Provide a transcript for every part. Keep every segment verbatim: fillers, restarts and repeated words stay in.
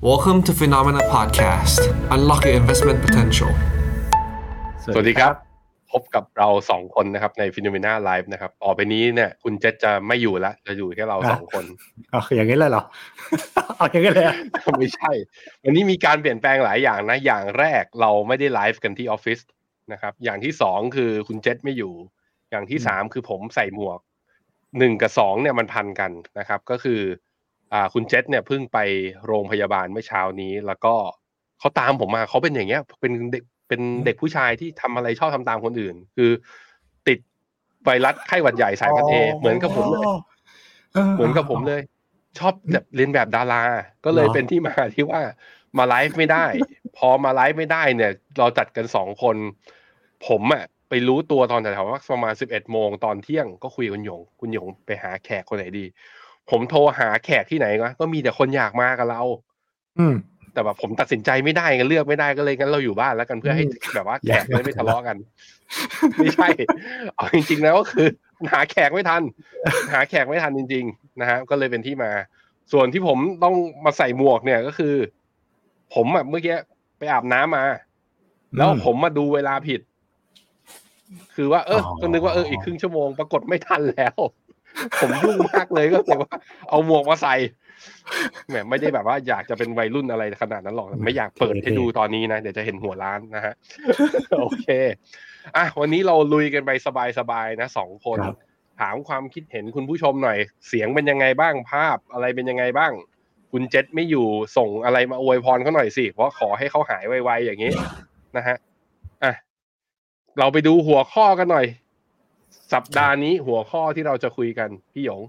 Welcome to Finnomena Podcast. Unlock your investment potential. สวัสดีครับพบกับเราสองคนนะครับใน Finnomena Live นะครับต่อไปนี้เนี่ยคุณเจษจะไม่อยู่ละจะอยู่แค่เราสองคนอ๋ออย่างงี้เลยเหรออ๋ออย่างงี้เลยไม่ใช่วันนี้มีการเปลี่ยนแปลงหลายอย่างนะอย่างแรกเราไม่ได้ไลฟ์กันที่ออฟฟิศนะครับอย่างที่สองคือคุณเจษไม่อยู่อย่างที่สามคือผมใส่หมวกหนึ่งกับสองเนี่ยมันพันกันนะครับก็คืออ่าคุณเจษเนี่ยเพิ่งไปโรงพยาบาลเมื่อเช้านี้แล้วก็เขาตามผมมาเขาเป็นอย่างเงี้ยเป็นเด็กเป็นเด็กผู้ชายที่ทำอะไรชอบทำตามคนอื่นคือติดไวรัสไข้หวัดใหญ่สายพันธุ์ A เหมือนกับผมเลยเหมือนกับผมเลยชอบแบบเรียนแบบดาราก็เลยเป็นที่มาที่ว่ามาไลฟ์ไม่ได้พอมาไลฟ์ไม่ได้เนี่ยเราจัดกันสองคนผมอ่ะไปรู้ตัวตอนแถวๆประมาณ สิบเอ็ดโมง ตอนเที่ยงก็คุยกับคุณหยงคุณหยงไปหาแขกคนไหนดีผมโทรหาแขกที่ไหนก็ก็มีแต่คนอยากมากับเราอืมแต่แบบผมตัดสินใจไม่ได้ก็เลือกไม่ได้ก็เลยงั้นเราอยู่บ้านแล้วกันเพื่อให้แบบว่าแขกไม่ไม่ทะเลาะกันไม่ใช่เอาจริงๆแล้วก็คือหาแขกไม่ทันหาแขกไม่ทันจริงๆนะฮะก็เลยเป็นที่มาส่วนที่ผมต้องมาใส่หมวกเนี่ยก็คือผมอ่ะเมื่อกี้ไปอาบน้ำมาแล้วผมมาดูเวลาผิดคือว่าเออก็นึกว่าเอออีกครึ่งชั่วโมงปรากฏไม่ทันแล้วผมยุ่งมากเลยก็เลยว่าเอาหมวกมาใส่แหมไม่ได้แบบว่าอยากจะเป็นวัยรุ่นอะไรขนาดนั้นหรอกไม่อยากเปิดให้ดูตอนนี้นะเดี๋ยวจะเห็นหัวล้านนะฮะโอเคอ่ะวันนี้เราลุยกันไปสบายๆนะสองคนถามความคิดเห็นคุณผู้ชมหน่อยเสียงเป็นยังไงบ้างภาพอะไรเป็นยังไงบ้างคุณเจษไม่อยู่ส่งอะไรมาอวยพรเขาหน่อยสิเพราะขอให้เขาหายไวๆอย่างนี้นะฮะอ่ะเราไปดูหัวข้อกันหน่อยสัปดาห์นี้หัวข้อที่เราจะคุยกันพี่หยง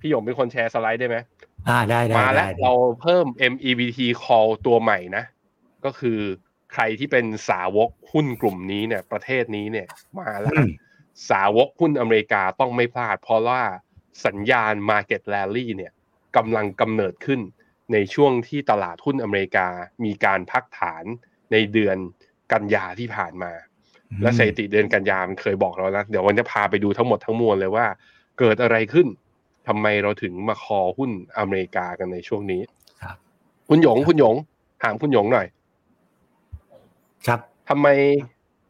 พี่หยงเป็นคนแชร์สไลด์ได้ไหมอ่าได้ได้มาแล้วเราเพิ่ม เอ็ม อี วี ที Call ตัวใหม่นะก็คือใครที่เป็นสาวกหุ้นกลุ่มนี้เนี่ยประเทศนี้เนี่ยมาแล้วสาวกหุ้นอเมริกาต้องไม่พลาดเพราะว่าสัญญาณ Market Rally เนี่ยกำลังกำเนิดขึ้นในช่วงที่ตลาดหุ้นอเมริกามีการพักฐานในเดือนกันยาที่ผ่านมาและสถิติเดือนกันยามันเคยบอกเรานะเดี๋ยววันนี้พาไปดูทั้งหมดทั้งมวลเลยว่าเกิดอะไรขึ้นทำไมเราถึงมาคอหุ้นอเมริกากันในช่วงนี้ครับคุณหยงคุณหยงถามคุณหยงหน่อยครับทำไม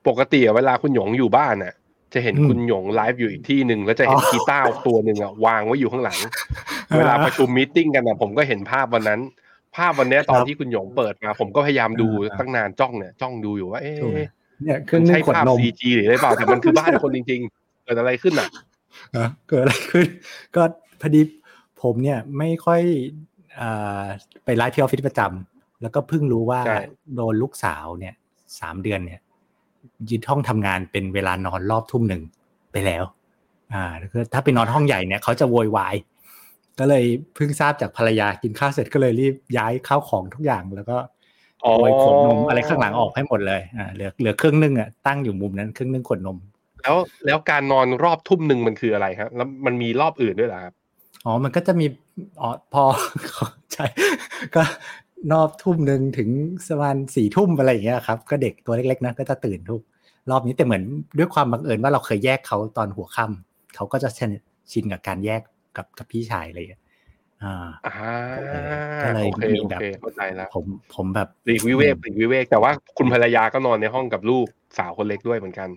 ปกติเวลาคุณหยงอยู่บ้านน่ะจะเห็นคุณหยงไลฟ์อยู่อีกที่นึงแล้วจะเห็นกีตาร์ตัวนึงอ่ะวางไว้อยู่ข้างหลังเวลาประชุมมีตติ้งกันน่ะผมก็เห็นภาพวันนั้นภาพวันนี้ตอนที่คุณหยงเปิดมาผมก็พยายามดูตั้งนานจ้องเนี่ยจ้องดูอยู่ว่าเอ๊ะเนี่ยขึ้นใช้ภาพ ซี จี หรืออะไรเปล่าแต่มันคือบ้านคนจริงๆเกิดอะไรขึ้นอ่ะเกิดอะไรขึ้นก็พอดีผมเนี่ยไม่ค่อยไปไลฟ์ที่ออฟฟิศประจำแล้วก็เพิ่งรู้ว่าโดนลูกสาวเนี่ยสามเดือนเนี่ยยึดห้องทำงานเป็นเวลานอนรอบทุ่มหนึ่งไปแล้วอ่าถ้าไปนอนห้องใหญ่เนี่ยเขาจะโวยวายก็เลยเพิ่งทราบจากภรรยากินข้าวเสร็จก็เลยรีบย้ายข้าวของทุกอย่างแล้วก็โอ้ยขวดนมอะไรข้างหลังออกให้หมดเลยอ่าเหลือเหลือเครื่องนึ่งอ่ะตั้งอยู่มุมนั้นเครื่องนึ่งขวดนมแล้วแล้วการนอนรอบทุ่มนึงมันคืออะไรครับแล้วมันมีรอบอื่นด้วยเหรอครับอ๋อมันก็จะมีอ๋อพอใช่ก็นอบทุ่มนึงถึงประมาณสี่ทุ่มอะไรอย่างเงี้ยครับก็เด็กตัวเล็กๆนะก็จะตื่นทุกรอบนี้แต่เหมือนด้วยความบังเอิญว่าเราเคยแยกเขาตอนหัวค่ำเขาก็จะชินกับการแยกกับกับพี่ชายอะไรอย่างเงี้ยอ่าก็เลยมีแบบเข้าใจแล้วผมผมแบบปลีกวิเวกปลีกวิเวกแต่ว่าคุณภรรยาก็นอนในห้องกับลูกสาวคนเล็กด้วยเหมือนกัน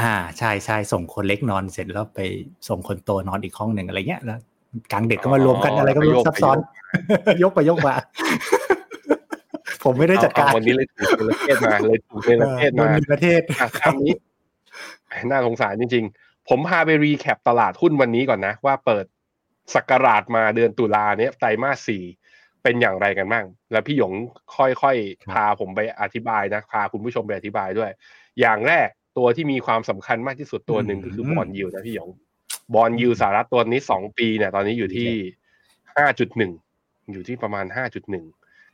อ่าใช่ใช่ส่งคนเล็กนอนเสร็จแล้วไปส่งคนโตนอนอีกห้องหนึ่งอะไรเงี้ยแล้วกลางเด็กก็มารวมกันอะไรก็ซับซ้อนยกไปยกมาผมไม่ได้จัดการวันนี้เลยถูกในประเทศมาเลยถูกในประเทศมาประเทศคำนี้น่าสงสารจริงๆผมพาไปรีแคปตลาดหุ้นวันนี้ก่อนนะว่าเปิดศักราชมาเดือนตุลาเนี้ยไตรมาสสี่เป็นอย่างไรกันบ้างแล้วพี่หยงค่อยๆพาผมไปอธิบายนะพาคุณผู้ชมไปอธิบายด้วยอย่างแรกตัวที่มีความสำคัญมากที่สุดตัวหนึ่งก็คือบอนด์ยิลด์นะพี่หยงบอนด์ยิลด์สหรัฐตัวนี้สองปีเนี่ยตอนนี้อยู่ที่ ห้าจุดหนึ่ง อยู่ที่ประมาณ ห้าจุดหนึ่ง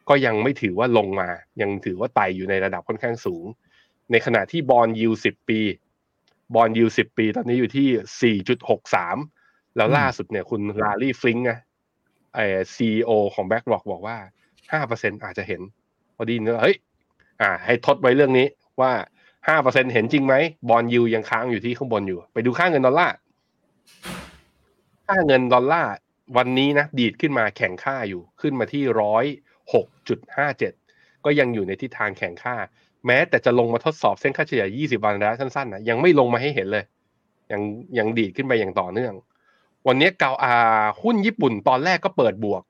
ก็ยังไม่ถือว่าลงมายังถือว่าไต่อยู่ในระดับค่อนข้างสูงในขณะที่บอนด์ยิลด์สิบปีบอนด์ยิลด์สิบปีตอนนี้อยู่ที่ สี่จุดหกสามแล้วล่าสุดเนี่ยคุณ Larry Fink นะไอ้ ซี อี โอ ของ Backlog บอกว่า ห้าเปอร์เซ็นต์ อาจจะเห็นพอดีเนอะเฮ้ยอ่าให้ทดไว้เรื่องนี้ว่า ห้าเปอร์เซ็นต์ เห็นจริงไหมบอนด์ยิลด์ยังค้างอยู่ที่ข้างบนอยู่ไปดูค่าเงินดอลลาร์ค่าเงินดอลลาร์วันนี้นะดีดขึ้นมาแข่งค่าอยู่ขึ้นมาที่ หกจุดห้าเจ็ด ก็ยังอยู่ในทิศทางแข่งค่าแม้แต่จะลงมาทดสอบเส้นค่าเฉลี่ยยี่สิบวันระยะสั้นๆนะยังไม่ลงมาให้เห็นเลยยังยังดีดขึ้นไปอย่างต่อเนื่องวันนี้เกาอาหุ้นญี่ปุ่นตอนแรกก็เปิดบวก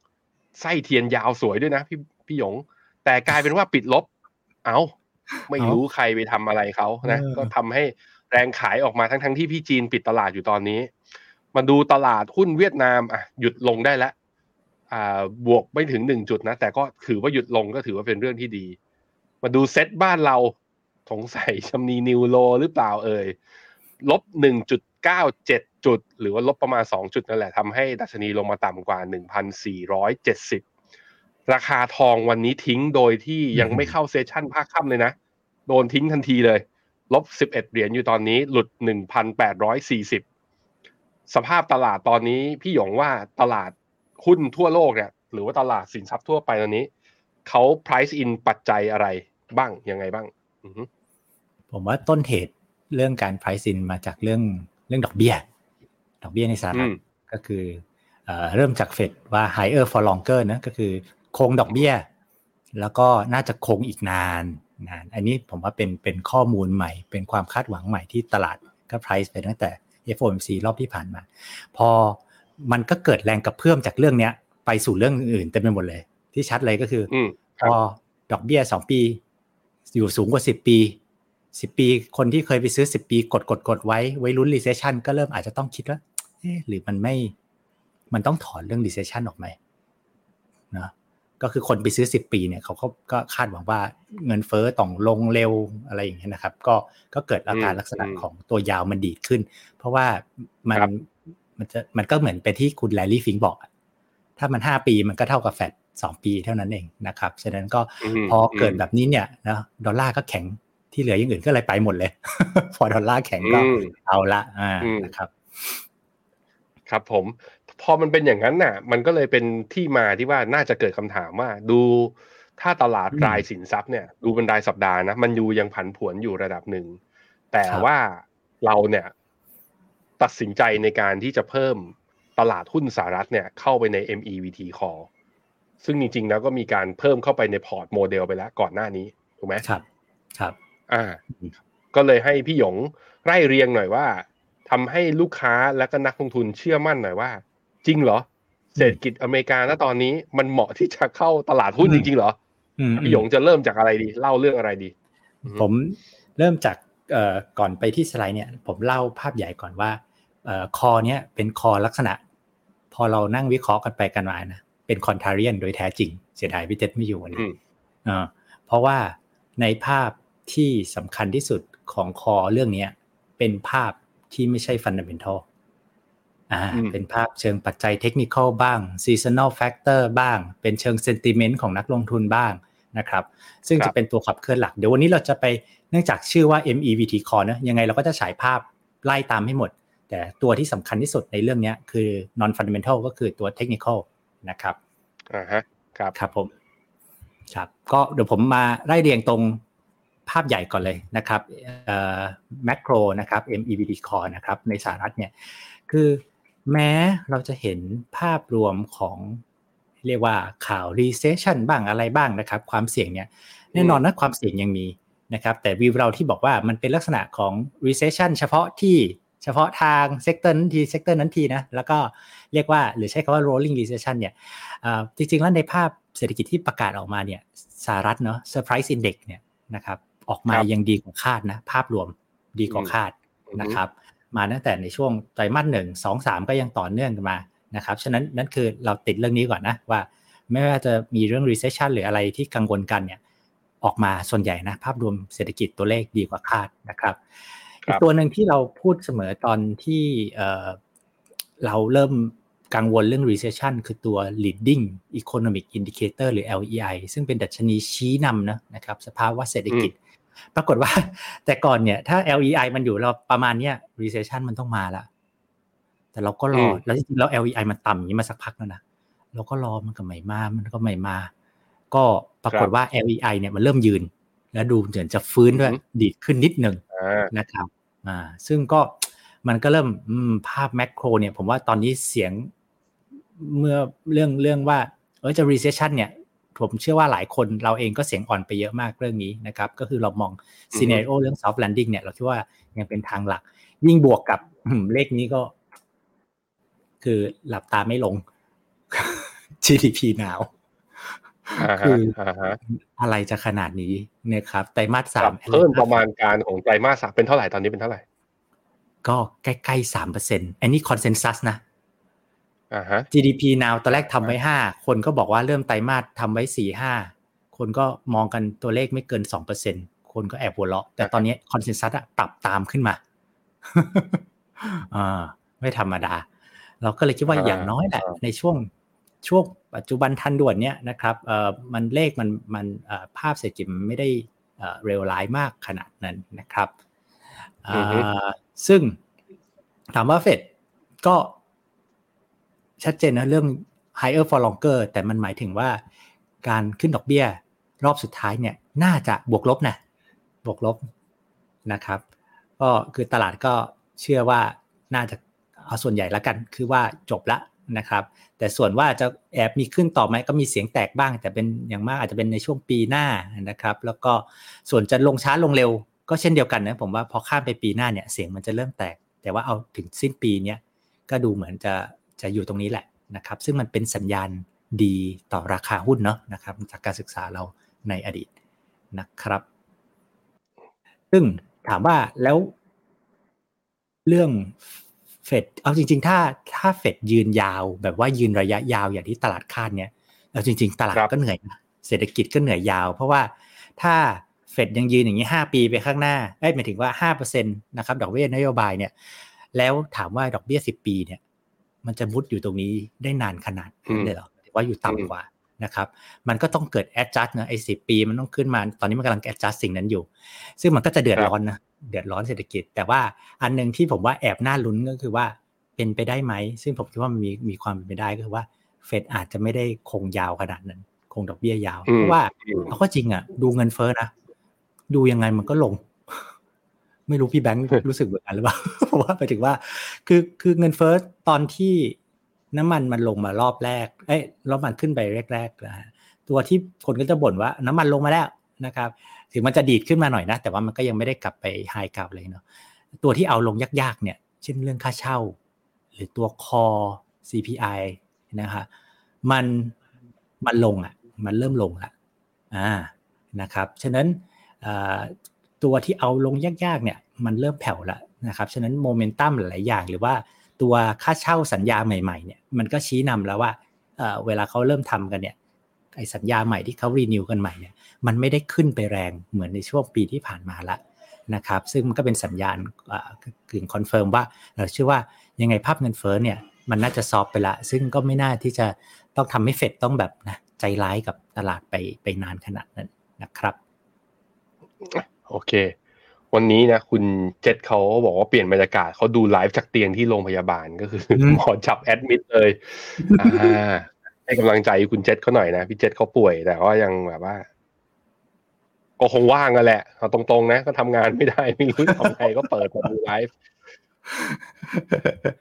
ไส้เทียนยาวสวยด้วยนะพี่พี่หยงแต่กลายเป็นว่าปิดลบเอ้าไม่รู้ใครไปทำอะไรเขานะก็ทำให้แรงขายออกมาทั้งๆที่พี่จีนปิดตลาดอยู่ตอนนี้มาดูตลาดหุ้นเวียดนามอ่ะหยุดลงได้แล้วอ่าบวกไม่ถึงหนึ่งจุดนะแต่ก็ถือว่าหยุดลงก็ถือว่าเป็นเรื่องที่ดีมาดูเซ็ตบ้านเราสงสัยชำนีนิวโลหรือเปล่าเอ่ยลบ หนึ่งจุดเก้าเจ็ด จุดหรือว่าลบประมาณสองจุดนั่นแหละทำให้ดัชนีลงมาต่ำกว่า หนึ่งพันสี่ร้อยเจ็ดสิบ ราคาทองวันนี้ทิ้งโดยที่ยังไม่เข้าเซสชั่นภาคค่ำเลยนะโดนทิ้งทันทีเลยลบสิบเอ็ดเหรียญอยู่ตอนนี้หลุด หนึ่งพันแปดร้อยสี่สิบ สภาพตลาดตอนนี้พี่หยงว่าตลาดหุ้นทั่วโลกเนี่ยหรือว่าตลาดสินทรัพย์ทั่วไปตอนนี้เขา price in ปัจจัยอะไรบ้างยังไงบ้างผมว่าต้นเหตุเรื่องการ price in มาจากเรื่องเรื่องดอกเบี้ยดอกเบี้ยในสหรัฐก็คือเอ่อเริ่มจากเฟดว่า higher for longer นะก็คือคงดอกเบี้ยแล้วก็น่าจะคงอีกนานนานอันนี้ผมว่าเป็นเป็นข้อมูลใหม่เป็นความคาดหวังใหม่ที่ตลาดก็ price ไปตั้งแต่ เอฟ โอ เอ็ม ซี รอบที่ผ่านมาพอมันก็เกิดแรงกระเพื่อมจากเรื่องเนี้ยไปสู่เรื่องอื่นเต็มไปหมดเลยที่ชัดเลยก็คือพอดอกเบี้ยสองปีอยู่สูงกว่าสิบปีสิบปีคนที่เคยไปซื้อสิบปีกดกดๆไว้ไว้ลุ้น recession ก็เริ่มอาจจะต้องคิดว่าเอ๊ะหรือมันไม่มันต้องถอนเรื่อง recession ออกไหมนะก็คือคนไปซื้อสิบปีเนี่ยเขาก็คาดหวังว่าเงินเฟ้อต้องลงเร็วอะไรอย่างเงี้ยนะครับก็ก็เกิดอาการลักษณะของตัวยาวมันดีดขึ้นเพราะว่ามันมันจะมันก็เหมือนเป็นที่คุณ Larry Fink บอกถ้ามันห้าปีมันก็เท่ากับแฟดสองปีเท่านั้นเองนะครับฉะนั้นก็พอเกิดแบบนี้เนี่ยนะดอลลาร์ก็แข็งที่เหลืออย่างอื่นก็เลยไปหมดเลย พอดอลลาร์แข็งก็เอาละอ่านะครับครับผมพอมันเป็นอย่างนั้นน่ะมันก็เลยเป็นที่มาที่ว่าน่าจะเกิดคำถามว่าดูถ้าตลาดรายสินทรัพย์เนี่ยดูเป็นรายสัปดาห์นะมันอยู่ยังผันผวนอยู่ระดับหนึ่งแต่ว่าเราเนี่ยตัดสินใจในการที่จะเพิ่มตลาดหุ้นสหรัฐเนี่ยเข้าไปใน เอ็ม อี วี ที Call ซึ่งจริงๆแล้วก็มีการเพิ่มเข้าไปในพอร์ตโมเดลไปแล้วก่อนหน้านี้ถูกไหมครับครับอ่าก็เลยให้พี่หยงไล่เรียงหน่อยว่าทำให้ลูกค้าและก็นักลงทุนเชื่อมั่นหน่อยว่าจริงเหรอเศรษฐกิจอเมริกาณตอนนี้มันเหมาะที่จะเข้าตลาดหุ้นจริงๆเหรอพี่หยงจะเริ่มจากอะไรดีเล่าเรื่องอะไรดีผมเริ่มจากเอ่อก่อนไปที่สไลด์เนี่ยผมเล่าภาพใหญ่ก่อนว่าเอ่อคอเนี้ยเป็นคอลักษณะพอเรานั่งวิเคราะห์กันไปกันมานะเป็นคอนทราเรียนโดยแท้จริงเสียดายพี่เต็ดไม่อยู่วันนี้เอ่อเพราะว่าในภาพที่สำคัญที่สุดของคอเรื่องนี้เป็นภาพที่ไม่ใช่ fundamental อ่าเป็นภาพเชิงปัจจัย technical บ้าง seasonal factor บ้างเป็นเชิง sentiment ของนักลงทุนบ้างนะครับซึ่งจะเป็นตัวขับเคลื่อนหลักเดี๋ยววันนี้เราจะไปเนื่องจากชื่อว่า เอ็ม อี วี ที Call นะยังไงเราก็จะฉายภาพไล่ตามให้หมดแต่ตัวที่สำคัญที่สุดในเรื่องนี้คือ non fundamental ก็คือตัว technical นะครับอ่าฮะครับครับผมครับก็เดี๋ยวผมมาไล่เรียงตรงภาพใหญ่ก่อนเลยนะครับเอ่อแมคโครนะครับ เอ็ม อี วี ที Call นะครับในสหรัฐเนี่ยคือแม้เราจะเห็นภาพรวมของเรียกว่าข่าว recession บ้างอะไรบ้างนะครับความเสี่ยงเนี่ยแน่นอนนะความเสี่ยงยังมีนะครับแต่วิวเราที่บอกว่ามันเป็นลักษณะของ recession เฉพาะที่เฉพาะทางเซกเตอร์นั้นทีเซกเตอร์นั้นทีนะแล้วก็เรียกว่าหรือใช้คำว่า rolling recession เนี่ยเอ่อจริงๆแล้วในภาพเศรษฐกิจที่ประกาศออกมาเนี่ยสหรัฐเนาะ surprise index เนี่ยนะครับออกมายังดีกว่าคาดนะภาพรวมดีกว่าคาดนะครับมาตั้งแต่ในช่วงไตรมาสหนึ่ง สอง สามก็ยังต่อเนื่องกันมานะครับฉะนั้นนั่นคือเราติดเรื่องนี้ก่อนนะว่าไม่ว่าจะมีเรื่อง recession หรืออะไรที่กังวลกันเนี่ยออกมาส่วนใหญ่นะภาพรวมเศรษฐกิจตัวเลขดีกว่าคาดนะครับอีกตัวหนึ่งที่เราพูดเสมอตอนที่เอ่อเราเริ่มกังวลเรื่อง recession คือตัว leading economic indicator หรือ แอล อี ไอ ซึ่งเป็นดัชนีชี้นำนะนะครับสภาวะเศรษฐกิจปรากฏว่าแต่ก่อนเนี่ยถ้า แอล อี ไอ มันอยู่เราประมาณเนี้ย recession มันต้องมาละแต่เราก็รอแล้วจริงๆแล้ว แอล อี ไอ มันต่ำอย่างนี้มาสักพักแล้วนะเราก็รอมันก็ไม่มามันก็ไม่มาก็ปรากฏว่า แอล อี ไอ เนี่ยมันเริ่มยืนแล้วดูเหมือนจะฟื้นด้วยดีขึ้นนิดนึงนะครับอ่าซึ่งก็มันก็เริ่มภาพแมคโครเนี่ยผมว่าตอนนี้เสียงเมื่อเรื่องเรื่องว่าเออจะ recession เนี่ย ผมเชื่อว่าหลายคนเราเองก็เสียงอ่อนไปเยอะมากเรื่องนี้นะครับก็คือเรามองซีนาริโอเรื่อง soft landing เนี่ยเราคิดว่ายังเป็นทางหลักยิ่งบวกกับเลขนี้ก็คือหลับตาไม่ลง จี ดี พี now คืออะไรจะขนาดนี้นะครับไตรมาสสามเพิ่มประมาณการของไตรมาสสามเป็นเท่าไหร่ตอนนี้เป็นเท่าไหร่ก็ใกล้ๆ สามเปอร์เซ็นต์ อันนี้คอนเซนซัสนะอ่าฮะ จี ดี พี now ตอนแรกทำไว้ห้าคนก็บอกว่าเริ่มไตรมาสทำไว้สี่ห้าคนก็มองกันตัวเลขไม่เกิน สองเปอร์เซ็นต์ คนก็แอบหัวเราะแต่ตอนนี้คอนเซนซัสอะปรับตามขึ้นมาอ่าไม่ธรรมดาเราก็เลยคิดว่าอย่างน้อยแหละในช่วงช่วงปัจจุบันทันด่วนเนี้ยนะครับเอ่อมันเลขมันมันเอ่อภาพเศรษฐกิจมันไม่ได้เอ่อเลวร้ายมากขนาดนั้นนะครับเอ่อซึ่งถามว่าเฟดก็ชัดเจนนะเรื่อง higher for longer แต่มันหมายถึงว่าการขึ้นดอกเบี้ยรอบสุดท้ายเนี่ยน่าจะบวกลบนะบวกลบนะครับก็คือตลาดก็เชื่อว่าน่าจะเอาส่วนใหญ่ละกันคือว่าจบละนะครับแต่ส่วนว่าจะแอบมีขึ้นต่อไหมก็มีเสียงแตกบ้างแต่เป็นอย่างมากอาจจะเป็นในช่วงปีหน้านะครับแล้วก็ส่วนจะลงช้าลงเร็วก็เช่นเดียวกันนะผมว่าพอข้ามไปปีหน้าเนี่ยเสียงมันจะเริ่มแตกแต่ว่าเอาถึงสิ้นปีเนี้ยก็ดูเหมือนจะจะอยู่ตรงนี้แหละนะครับซึ่งมันเป็นสัญญาณดีต่อราคาหุ้นเนาะนะครับจากการศึกษาเราในอดีตนะครับซึ่งถามว่าแล้วเรื่องเฟดเอาจริงๆถ้าถ้าเฟดยืนยาวแบบว่ายืนระยะยาวอย่างที่ตลาดคาดเนี่ยเอาจริงๆตลาดก็เหนื่อยนะเศรษฐกิจก็เหนื่อยยาวเพราะว่าถ้าเฟดยังยืนอย่างนี้ห้าปีไปข้างหน้าเอ้ยหมายถึงว่า ห้าเปอร์เซ็นต์ นะครับดอกเบี้ยนโยบายเนี่ยแล้วถามว่าดอกเบี้ยสิบปีเนี่ยมันจะมุดอยู่ตรงนี้ได้นานขนาดได้หรอหรือว่าอยู่ต่ำกว่านะครับมันก็ต้องเกิด adjust นะไอ้สิบปีมันต้องขึ้นมาตอนนี้มันกำลัง adjust สิ่งนั้นอยู่ซึ่งมันก็จะเดือดร้อนนะเดือดร้อนเศรษฐกิจแต่ว่าอันนึงที่ผมว่าแอบน่าลุ้นก็คือว่าเป็นไปได้ไหมซึ่งผมคิดว่ามันมีมีความเป็นไปได้ก็คือว่าเฟดอาจจะไม่ได้คงยาวขนาดนั้นคงดอกเบี้ยยาวเพราะว่าเอาก็จริงอ่ะดูเงินเฟ้อนะดูยังไงมันก็ลงไม่รู้พี่แบงค์รู้สึกเหมือนกันหรือเปล่าเพราะว่าไปถึงว่าคือคือเงินเฟ้อตอนที่น้ำมันมันลงมารอบแรกเอ้ยรอบมันขึ้นไปแรกๆนะฮะตัวที่คนก็จะบ่นว่าน้ำมันลงมาแล้วนะครับถึงมันจะดีดขึ้นมาหน่อยนะแต่ว่ามันก็ยังไม่ได้กลับไปไฮเก่าเลยเนาะตัวที่เอาลงยากๆเนี่ยเช่นเรื่องค่าเช่าหรือตัวคอ ซี พี ไอ นะฮะมันมันลงอ่ะมันเริ่มลงละอ่านะครับฉะนั้นตัวที่เอาลงยากๆเนี่ยมันเริ่มแผ่วละนะครับฉะนั้นโมเมนตัมหลายอย่างหรือว่าตัวค่าเช่าสัญญาใหม่ๆเนี่ยมันก็ชี้นำแล้วว่า เอ่อ เวลาเขาเริ่มทำกันเนี่ยไอ้สัญญาใหม่ที่เขารีนิวกันใหม่เนี่ยมันไม่ได้ขึ้นไปแรงเหมือนในช่วงปีที่ผ่านมาละนะครับซึ่งมันก็เป็นสัญญาณกึ่งคอนเฟิร์มว่าเราเชื่อว่ายังไงภาพเงินเฟ้อเนี่ยมันน่าจะซอฟไปละซึ่งก็ไม่น่าที่จะต้องทำให้เฟดต้องแบบนะใจร้ายกับตลาดไปไปนานขนาดนั้นนะครับโอเควันนี้นะคุณเจษเขาบอกว่าเปลี่ยนบรรยากาศเขาดูไลฟ์จากเตียงที่โรงพยาบาลก็คือหมอจับแอดมิดเลยให้กำลังใจคุณเจษเขาหน่อยนะพี่เจษเขาป่วยแต่ก็ยังแบบว่าก็คงว่างกันแหละเอาตรงๆนะก็ทำงานไม่ได้ไม่รู้ทำไงก็เปิดมาดูไลฟ์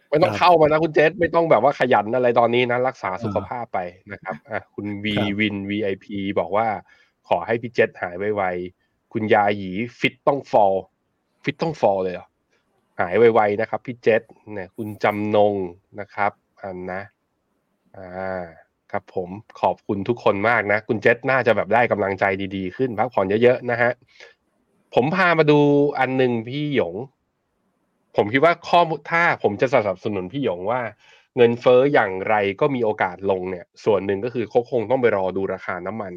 ไม่ต้องเข้ามานะคุณเจษไม่ต้องแบบว่าขยันอะไรตอนนี้นะรักษาสุขภาพไปนะครับอ่ะคุณวีวิน วี ไอ พี บอกว่าขอให้พี่เจษหายไวๆคุณยาหยีฟิตต้องฟอลฟิตต้องฟอลเลยเหรอหายไวๆนะครับพี่เจษเนี่ยคุณจำนงนะครับอันนะอ่าครับผมขอบคุณทุกคนมากนะคุณเจษน่าจะแบบได้กำลังใจดีๆขึ้นพักผ่อนเยอะๆนะฮะผมพามาดูอันนึงพี่หยงผมคิดว่าข้อถ้าผมจะสนับสนุนพี่หยงว่าเงินเฟ้ออย่างไรก็มีโอกาสลงเนี่ยส่วนหนึ่งก็คือคงต้องไปรอดูราคาน้ำมัน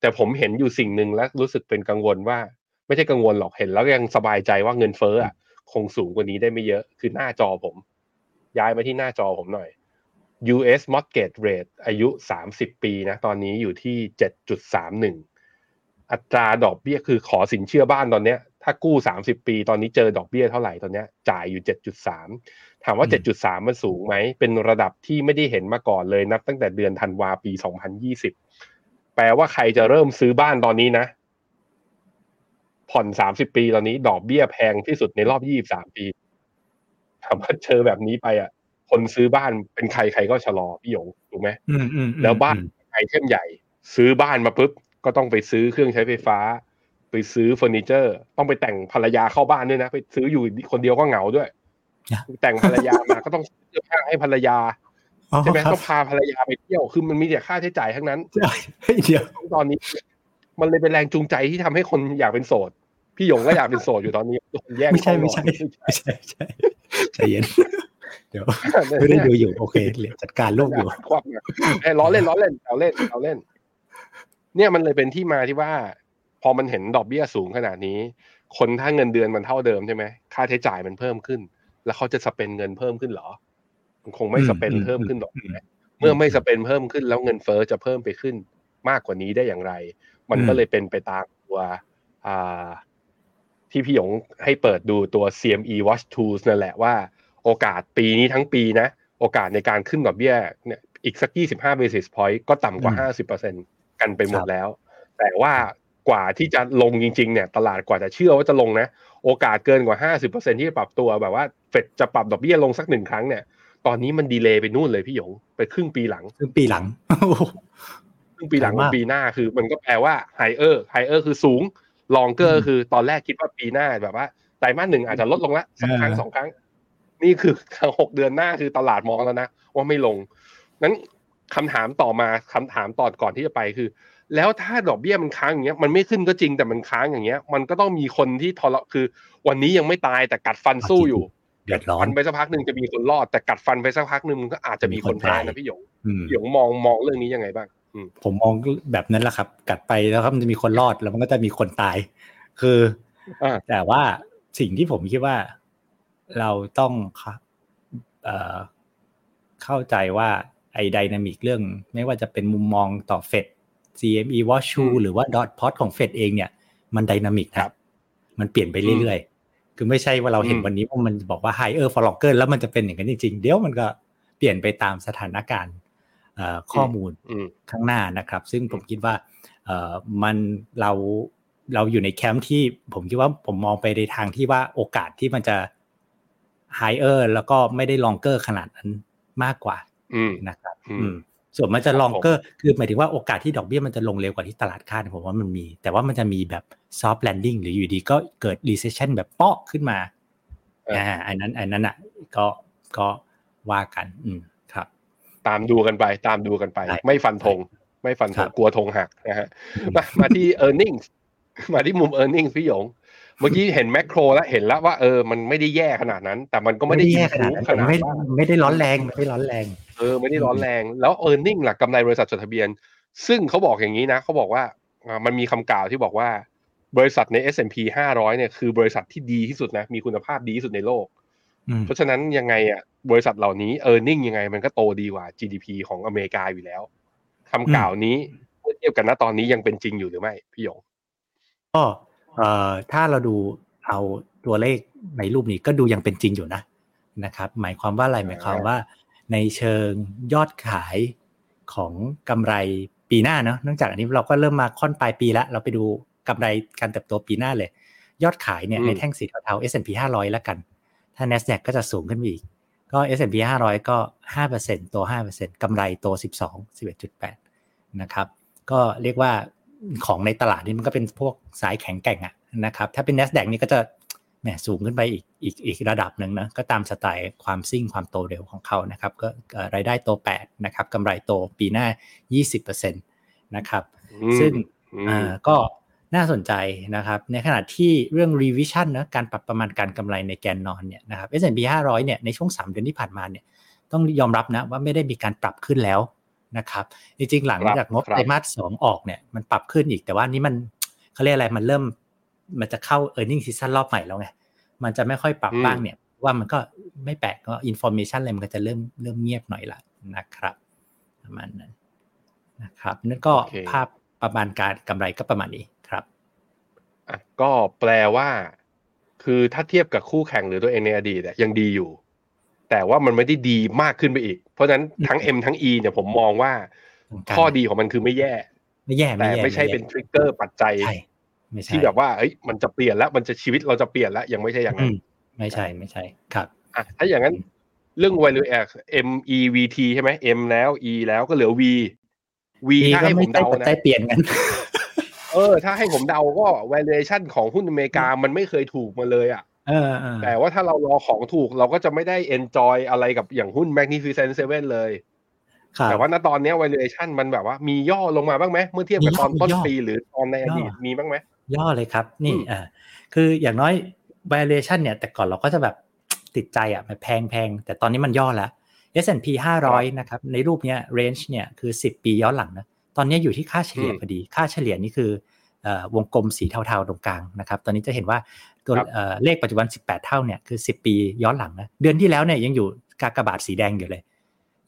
แต่ผมเห็นอยู่สิ่งนึงและรู้สึกเป็นกังวลว่าไม่ใช่กังวลหรอกเห็นแล้วยังสบายใจว่าเงินเฟ้ออ่ะคงสูงกว่านี้ได้ไม่เยอะคือหน้าจอผมย้ายมาที่หน้าจอผมหน่อยยู เอส Mortgage Rate อายุสามสิบปีนะตอนนี้อยู่ที่ เจ็ดจุดสามหนึ่ง อัตราดอกเบี้ยคือขอสินเชื่อบ้านตอนเนี้ยถ้ากู้สามสิบปีตอนนี้เจอดอกเบี้ยเท่าไหร่ตอนเนี้ยจ่ายอยู่ เจ็ดจุดสาม ถามว่า เจ็ดจุดสาม มันสูงไหมเป็นระดับที่ไม่ได้เห็นมาก่อนเลยนับตั้งแต่เดือนธันวาคมปีสองพันยี่สิบแปลว่าใครจะเริ่มซื้อบ้านตอนนี้นะผ่อนสามสิบปีตอนนี้ดอกเบี้ยแพงที่สุดในรอบยี่สิบสามปีถามว่าเจอแบบนี้ไปอ่ะคนซื้อบ้านเป็นใครใครก็ชะลอพี่หยงถูกไหมแล้วบ้านใครเท่มใหญ่ ซื้อบ้านมาปุ๊บก็ต้องไปซื้อเครื่องใช้ไฟฟ้าไปซื้อเฟอร์นิเจอร์ต้องไปแต่งภรรยาเข้าบ้านด้วยนะไปซื้ออยู่คนเดียวก็เหงาด้วยแต่งภรรยามาก็ต้องเสื้อผ้าให้ภรรยาใช่ไหมต้องพาภรรยาไปเที่ยวคือมันมีแต่ค่าใช้จ่ายทั้งนั้นเดี๋ยวตอนนี้มันเลยเป็นแรงจูงใจที่ทำให้คนอยากเป็นโสดพี่หยงก็อยากเป็นโสดอยู่ตอนนี้โดนแย่งไม่ใช่ไม่ใช่ไม่ใช่ใจเย็นเดี๋ยวไม่ได้ดูอยู่โอเคจัดการโลกอยู่ไอ้ล้อเล่นล้อเล่นเอาเล่นเอาเล่นเนี่ยมันเลยเป็นที่มาที่ว่าพอมันเห็นดอกเบี้ยสูงขนาดนี้คนถ้าเงินเดือนมันเท่าเดิมใช่ไหมค่าใช้จ่ายมันเพิ่มขึ้นแล้วเขาจะสเปนเงินเพิ่มขึ้นหรอมันคงไม่สเปนเพิ่มขึ้นหรอกเมื่อไม่สเปนเพิ่มขึ้นแล้วเงินเฟ้อจะเพิ่มไปขึ้นมากกว่านี้ได้อย่างไรมันก็เลยเป็นไปตามตัวที่พี่หยงให้เปิดดูตัว ซี เอ็ม อี Watch Tools นั่นแหละว่าโอกาสปีนี้ทั้งปีนะโอกาสในการขึ้นดอกเบี้ยเนี่ยอีกสักยี่สิบห้า basis point ก็ต่ำกว่า ห้าสิบเปอร์เซ็นต์ กันไปหมดแล้วแต่ว่ากว่าที่จะลงจริงๆเนี่ยตลาดกว่าจะเชื่อว่าจะลงนะโอกาสเกินกว่า ห้าสิบเปอร์เซ็นต์ ที่จะปรับตัวแบบว่าเฟดจะปรับดอกเบี้ยลงสักหนึ่งครั้งเนี่ยตอนนี้มันดีเลย์ไปนู่นเลยพี่หยงไปครึ่งปีหลังครึ่งปีหลังครึ่งปีหลังปีหน้าคือมันก็แปลว่า higher higher คือสูง longer คือตอนแรกคิดว่าปีหน้าแบบว่าไตรมาสหนึ่งอาจจะลดลงละสักครั้งสองครั้งนี่คือหกเดือนหน้าคือตลาดมองแล้วนะว่าไม่ลงงั้นคำถามต่อมาคำถามต่อก่อนที่จะไปคือแล้วถ้าดอกเบี้ยมันค้างอย่างเงี้ยมันไม่ขึ้นก็จริงแต่มันค้างอย่างเงี้ยมันก็ต้องมีคนที่ทรมานคือวันนี้ยังไม่ตายแต่กัดฟันสู้อยู่เดือดร้อนไปสักพักนึงจะมีคนรอดแต่กัดฟันไปสักพักนึงมันก็อาจจะมีคนตายนะพี่หยงพี่หยงมองมองเรื่องนี้ยังไงบ้างผมมองแบบนั้นแหละครับกัดไปแล้วครับมันจะมีคนรอดแล้วมันก็จะมีคนตายคือแต่ว่าสิ่งที่ผมคิดว่าเราต้องเอ่อเข้าใจว่าไอ้ไดนามิกเรื่องไม่ว่าจะเป็นมุมมองต่อเฟด ซี เอ็ม อี Watch Tool หรือว่า Dot Plot ของเฟดเองเนี่ยมันไดนามิกครับมันเปลี่ยนไปเรื่อยๆคือไม่ใช่ว่าเราเห็นวันนี้ว่ามันบอกว่า higher for longer แล้วมันจะเป็นอย่างนั้นจริงๆเดี๋ยวมันก็เปลี่ยนไปตามสถานการณ์เอ่อข้อมูลข้างหน้านะครับซึ่งผมคิดว่าเอ่อมันเราเราอยู่ในแคมป์ที่ผมคิดว่าผมมองไปในทางที่ว่าโอกาสที่มันจะhigher แล้วก็ไม่ได้ longer ขนาดนั้นมากกว่านะครับส่วนมันจะ longer คือหมายถึงว่าโอกาสที่ดอกเบี้ยมันจะลงเร็วกว่าที่ตลาดคาดผมว่ามันมีแต่ว่ามันจะมีแบบ soft landing หรืออยู่ดีก็เกิด recession แบบเปาะขึ้นมาอ่าอันนั้นอันนั้นอ่ะก็ก็ว่ากันอืมครับตามดูกันไปตามดูกันไปไม่ฟันธงไม่ฟันธงกลัวธงหักนะฮะมาที่ earnings มาที่มุม earnings พี่หยงเมื่อกี้เห็นแมคโครแล้วเห็นแล้วว่าเออมันไม่ได้แย่ขนาดนั้นแต่มันก็ไม่ได้แย่ขนาดนั้นไม่ไม่ได้ร้อนแรงไม่ได้ร้อนแรงเออไม่ได้ร้อนแรงแล้ว earning หลักกำไรบริษัทจดทะเบียนซึ่งเขาบอกอย่างนี้นะเขาบอกว่ามันมีคำกล่าวที่บอกว่าบริษัทใน เอส แอนด์ พี ห้าร้อยเนี่ยคือบริษัทที่ดีที่สุดนะมีคุณภาพดีที่สุดในโลกเพราะฉะนั้นยังไงอ่ะบริษัทเหล่านี้ earning ยังไงมันก็โตดีกว่า จี ดี พี ของอเมริกาอยู่แล้วคำกล่าวนี้เมื่อเทียบกันณตอนนี้ยังเป็นจริงอยู่หรือไม่พี่หยงอ๋อเอ่อถ้าเราดูเอาตัวเลขในรูปนี้ก็ดูยังเป็นจริงอยู่นะนะครับหมายความว่าอะไรหมายความว่าในเชิงยอดขายของกำไรปีหน้าเนาะเนื่องจากอันนี้เราก็เริ่มมาค่อนปลายปีแล้วเราไปดูกำไรการเติบโตปีหน้าเลยยอดขายเนี่ยในแท่งสีเทาๆ เอส แอนด์ พี ห้าร้อยแล้วกันถ้า Nasdaq ก็จะสูงขึ้นอีกก็ เอส แอนด์ พี ห้าร้อยก็ ห้าเปอร์เซ็นต์ โต ห้าเปอร์เซ็นต์ กำไรโตสิบสอง สิบเอ็ดจุดแปด นะครับก็เรียกว่าของในตลาดนี่มันก็เป็นพวกสายแข็งแกร่งอ่ะนะครับถ้าเป็น Nasdaq นี่ก็จะแหมสูงขึ้นไปอีกอีกอีกระดับนึงนะก็ตามสไตล์ความซิ่งความโตเร็วของเขานะครับก็รายได้โตแปดนะครับกำไรโตปีหน้า ยี่สิบเปอร์เซ็นต์ นะครับซึ่งอ่าก็น่าสนใจนะครับในขณะที่เรื่อง revision นะการปรับประมาณการกำไรในแกนนอนเนี่ยนะครับ เอส แอนด์ พี ห้าร้อยเนี่ยในช่วงสามเดือนที่ผ่านมาเนี่ยต้องยอมรับนะว่าไม่ได้มีการปรับขึ้นแล้วนะครับจริงๆหลังจากงบไตรมาสสองออกเนี่ยมันปรับขึ้นอีกแต่ว่านี่มันเขาเรียกอะไรมันเริ่มมันจะเข้า earning season รอบใหม่แล้วไงมันจะไม่ค่อยปรับบ้างเนี่ยว่ามันก็ไม่แปลกก็ information อะไรมันก็จะเริ่มเริ่มเงียบหน่อยละนะครับประมาณนั้นนะครับนั่นก็ okay. ภาพประมาณการกำไรก็ประมาณนี้ครับอ่ะก็แปลว่าคือถ้าเทียบกับคู่แข่งหรือตัวเองในอดีตยังดีอยู่แต่ว่ามันไม่ได้ดีมากขึ้นไปอีกเพราะฉะนั้นทั้ง M ทั้ง E เนี่ยผมมองว่าข้อดีของมันคือไม่แย่ไม่แย่แต่ไม่ใช่เป็นทริกเกอร์ปัจจัยที่แบบว่าเอ้ยมันจะเปลี่ยนแล้วมันจะชีวิตเราจะเปลี่ยนแล้วยังไม่ใช่อย่างนั้นไม่ใช่ไม่ใช่ครับอ่ะถ้าอย่างนั้นเรื่อง value add M E V T ใช่ไหม M แล้ว E แล้วก็เหลือ V V ถ้าให้ผมเดานะได้เปลี่ยนกันเออถ้าให้ผมเดาก็ valuation ของหุ้นอเมริกามันไม่เคยถูกมาเลยอ่ะแต่ว่าถ้าเรารอของถูกเราก็จะไม่ได้ enjoy อะไรกับอย่างหุ้น Magnificent Seven เลยแต่ว่าณตอนนี้ valuation มันแบบว่ามีย่อลงมาบ้างไหมเมื่อเทียบกับตอนต้นปีหรือตอนในอดีตมีบ้างไหมย่อเลยครับนี่อ่าคืออย่างน้อย valuation เนี่ยแต่ก่อนเราก็จะแบบติดใจอ่ะมันแพงๆแต่ตอนนี้มันย่อแล้ว เอส แอนด์ พี ห้าร้อยนะครับในรูปเนี้ย range เนี่ยคือสิบปีย้อนหลังนะตอนนี้อยู่ที่ค่าเฉลี่ยพอดีค่าเฉลี่ยนี่คือเอ่อวงกลมสีเทาๆตรงกลางนะครับตอนนี้จะเห็นว่าตัวเอ่อเลขปัจจุบันสิบแปดเท่าเนี่ยคือสิบปีย้อนหลังนะเดือนที่แล้วเนี่ยยังอยู่กากบาทสีแดงอยู่เลย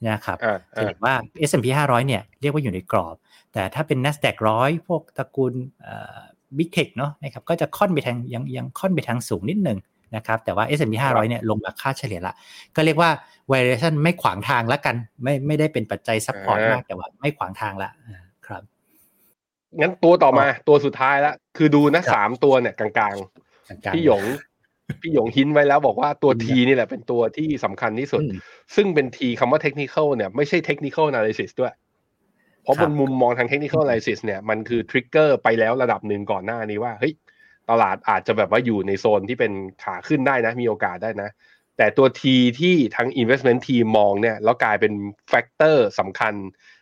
นะครับจะเห็นว่า เอส แอนด์ พี ห้าร้อยเนี่ยเรียกว่าอยู่ในกรอบแต่ถ้าเป็น Nasdaq หนึ่งร้อยพวกตระกูลเอ่อ Big Tech เนาะนะครับก็จะค่อนไปทางยังยังค่อนไปทางสูงนิดนึงนะครับแต่ว่า เอส แอนด์ พี ห้าร้อยเนี่ยลงมาค่าเฉลี่ยละก็เรียกว่า valuation ไม่ขวางทางแล้วกันไม่ไม่ได้เป็นปัจจัยซัพพอร์ตมากแต่ว่าไม่ขวางทางละครับงั้นตัวต่อมาตัวสุดท้ายละคือดูนะสามตัวเนี่ยกลางๆพี่หยงพี่หยงหินไว้แล้วบอกว่าตัว T นี่แหละเป็นตัวที่สำคัญที่สุดซึ่งเป็น T คำว่า technical เนี่ยไม่ใช่ technical analysis ด้วยเพราะบนมุมมองทาง technical analysis เนี่ยมันคือ trigger ไปแล้วระดับนึงก่อนหน้านี้ว่าเฮ้ยตลาดอาจจะแบบว่าอยู่ในโซนที่เป็นขาขึ้นได้นะมีโอกาสได้นะแต่ตัว T ที่ทาง investment team มองเนี่ยแล้วกลายเป็นแฟกเตอร์สำคัญ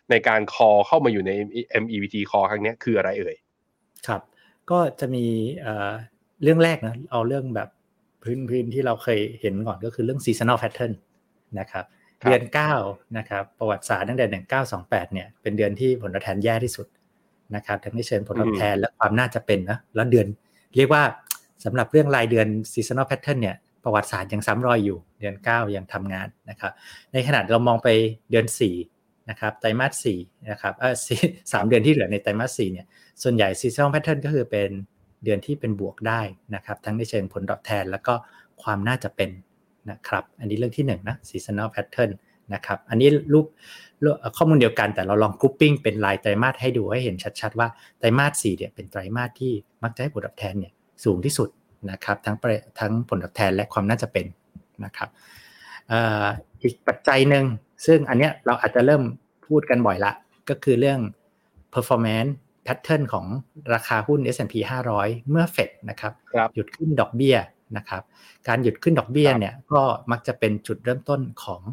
ในการคอเข้ามาอยู่ใน เอ็ม อี วี ที Call ครั้งนี้คืออะไรเอ่ยครับก็จะมีเรื่องแรกนะเอาเรื่องแบบพื้นๆที่เราเคยเห็นก่อนก็คือเรื่อง seasonal pattern นะครับเดือนเก้านะครับประวัติศาสตร์ตั้งแต่หนึ่งพันเก้าร้อยยี่สิบแปดเนี่ยเป็นเดือนที่ผลตอบแทนแย่ที่สุดนะครับทั้งในเชิงผลตอบแทนและความน่าจะเป็นนะแล้วเดือนเรียกว่าสำหรับเรื่องรายเดือน seasonal pattern เนี่ยประวัติศาสตร์ยังซ้ำรอยอยู่เดือนเก้ายังทำงานนะครับในขณะเรามองไปเดือนสี่นะครับไตรมาสสี่นะครับเอ่อสามเดือนที่เหลือในไตรมาสสี่เนี่ยส่วนใหญ่ seasonal pattern ก็คือเป็นเดือนที่เป็นบวกได้นะครับทั้งในเชิงผลตอบแทนแล้วก็ความน่าจะเป็นนะครับอันนี้เรื่องที่หนึ่งนะ seasonal pattern นะครับอันนี้รูปข้อมูลเดียวกันแต่เราลองกรุ๊ปปิ้งเป็นรายไตรมาสให้ดูให้เห็นชัดๆว่าไตรมาสสี่เนี่ยเป็นไตรมาสที่มักจะให้ผลตอบแทนเนี่ยสูงที่สุดนะครับทั้งทั้งผลตอบแทนและความน่าจะเป็นนะครับอีกปัจจัยหนึ่งซึ่งอันเนี้ยเราอาจจะเริ่มพูดกันบ่อยละก็คือเรื่อง performance pattern ของราคาหุ้น เอส แอนด์ พี ห้าร้อยเมื่อ Fed นะครับหยุดขึ้นดอกเบี้ยนะครับการหยุดขึ้นดอกเบี้ยเนี่ยก็มักจะเป็นจุดเริ่มต้นของ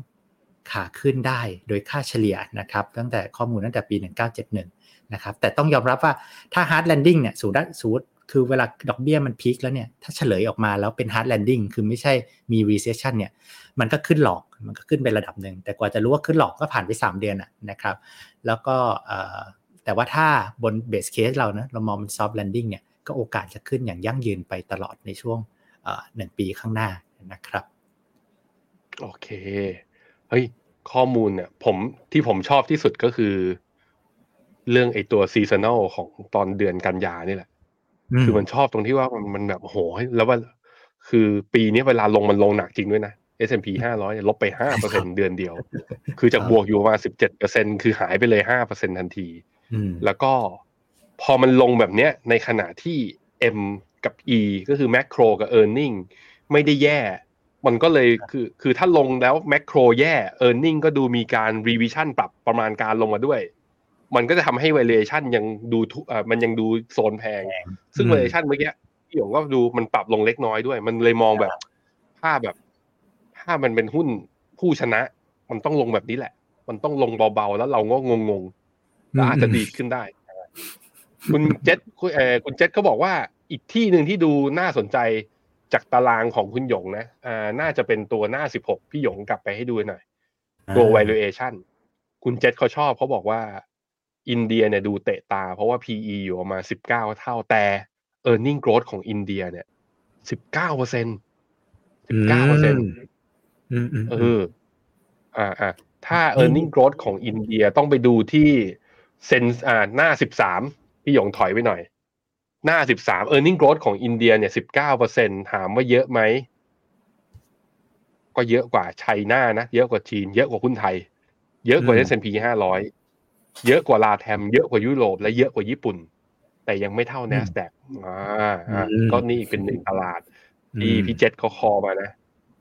ขาขึ้นได้โดยค่าเฉลี่ยนะครับตั้งแต่ข้อมูลตั้งแต่ปีหนึ่งพันเก้าร้อยเจ็ดสิบเอ็ดนะครับแต่ต้องยอมรับว่าถ้า hard landing เนี่ยสูดสูดคือเวลาดอกเบี้ยมันพีคแล้วเนี่ยถ้าเฉลยออกมาแล้วเป็น hard landing คือไม่ใช่มี recession เนี่ยมันก็ขึ้นหลอกมันก็ขึ้นไประดับนึงแต่กว่าจะรู้ว่าขึ้นหลอกก็ผ่านไปสามเดือนอ่ะนะครับแล้วก็แต่ว่าถ้าบน base case เรานะเรามองเป็น soft landing เนี่ยก็โอกาสจะขึ้นอย่างยั่งยืนไปตลอดในช่วงเอ่อหนึ่งปีข้างหน้านะครับโอเคเฮ้ยข้อมูลเนี่ยผมที่ผมชอบที่สุดก็คือเรื่องไอ้ตัว seasonal ของตอนเดือนกันยานี่แหละคือมันชอบตรงที่ว่ามันมันแบบโอ้โหแล้วว่าคือปีนี้เวลาลงมันลงหนักจริงด้วยนะ เอส แอนด์ พี ห้าร้อยลบไป ห้าเปอร์เซ็นต์ เดือนเดียวคือจากบวกอยู่ประมาณ สิบเจ็ดเปอร์เซ็นต์ คือหายไปเลย ห้าเปอร์เซ็นต์ ทันทีแล้วก็พอมันลงแบบเนี้ยในขณะที่ M กับ E ก็คือ macro กับ earning ไม่ได้แย่มันก็เลยคือคือถ้าลงแล้วแมคโครแย่ earning ก็ดูมีการ revision ปรับประมาณการลงมาด้วยมันก็จะทำให้ valuation ยังดูเอ่อมันยังดูโซนแพงซึ่ง valuation เมื่อกี้พี่หยงก็ดูมันปรับลงเล็กน้อยด้วยมันเลยมองแบบถ้าแบบถ้ามันเป็นหุ้นผู้ชนะมันต้องลงแบบนี้แหละมันต้องลงเบาๆแล้วเราก็งงๆแล้วอาจจะดีดขึ้นได้คุณเจษเอ่อคุณเจษเขาบอกว่าอีกที่นึงที่ดูน่าสนใจจากตารางของคุณหยงนะอ่าน่าจะเป็นตัวหน้าสิบหกพี่หยงกลับไปให้ดูหน่อยตัว valuation คุณเจษเขาชอบเขาบอกว่าอินเดียเนี่ยดูเตะตาเพราะว่า พี อี อยู่ประมาณสิบเก้าเท่าแต่ earning growth ของอินเดียเนี่ย สิบเก้าเปอร์เซ็นต์ สิบเก้าเปอร์เซ็นต์ อืมๆเอออ่าๆถ้า earning growth ของอินเดียต้องไปดูที่เซนอ่าหน้าสิบสามพี่หยงถอยไว้หน่อยหน้าสิบสาม earning growth ของอินเดียเนี่ย สิบเก้าเปอร์เซ็นต์ ถามว่าเยอะไหมก็เยอะกว่าไชน่านะเยอะกว่าจีนเยอะกว่าหุ้นไทยเยอะกว่า เอส แอนด์ พี ห้าร้อยเยอะกว่าลาแทมเยอะกว่ายุโรปและเยอะกว่าญี่ปุ่นแต่ยังไม่เท่า Nasdaq อ่าก็นี่เป็นหนึ่งตลาดที่พี่เจษเขาคอมานะ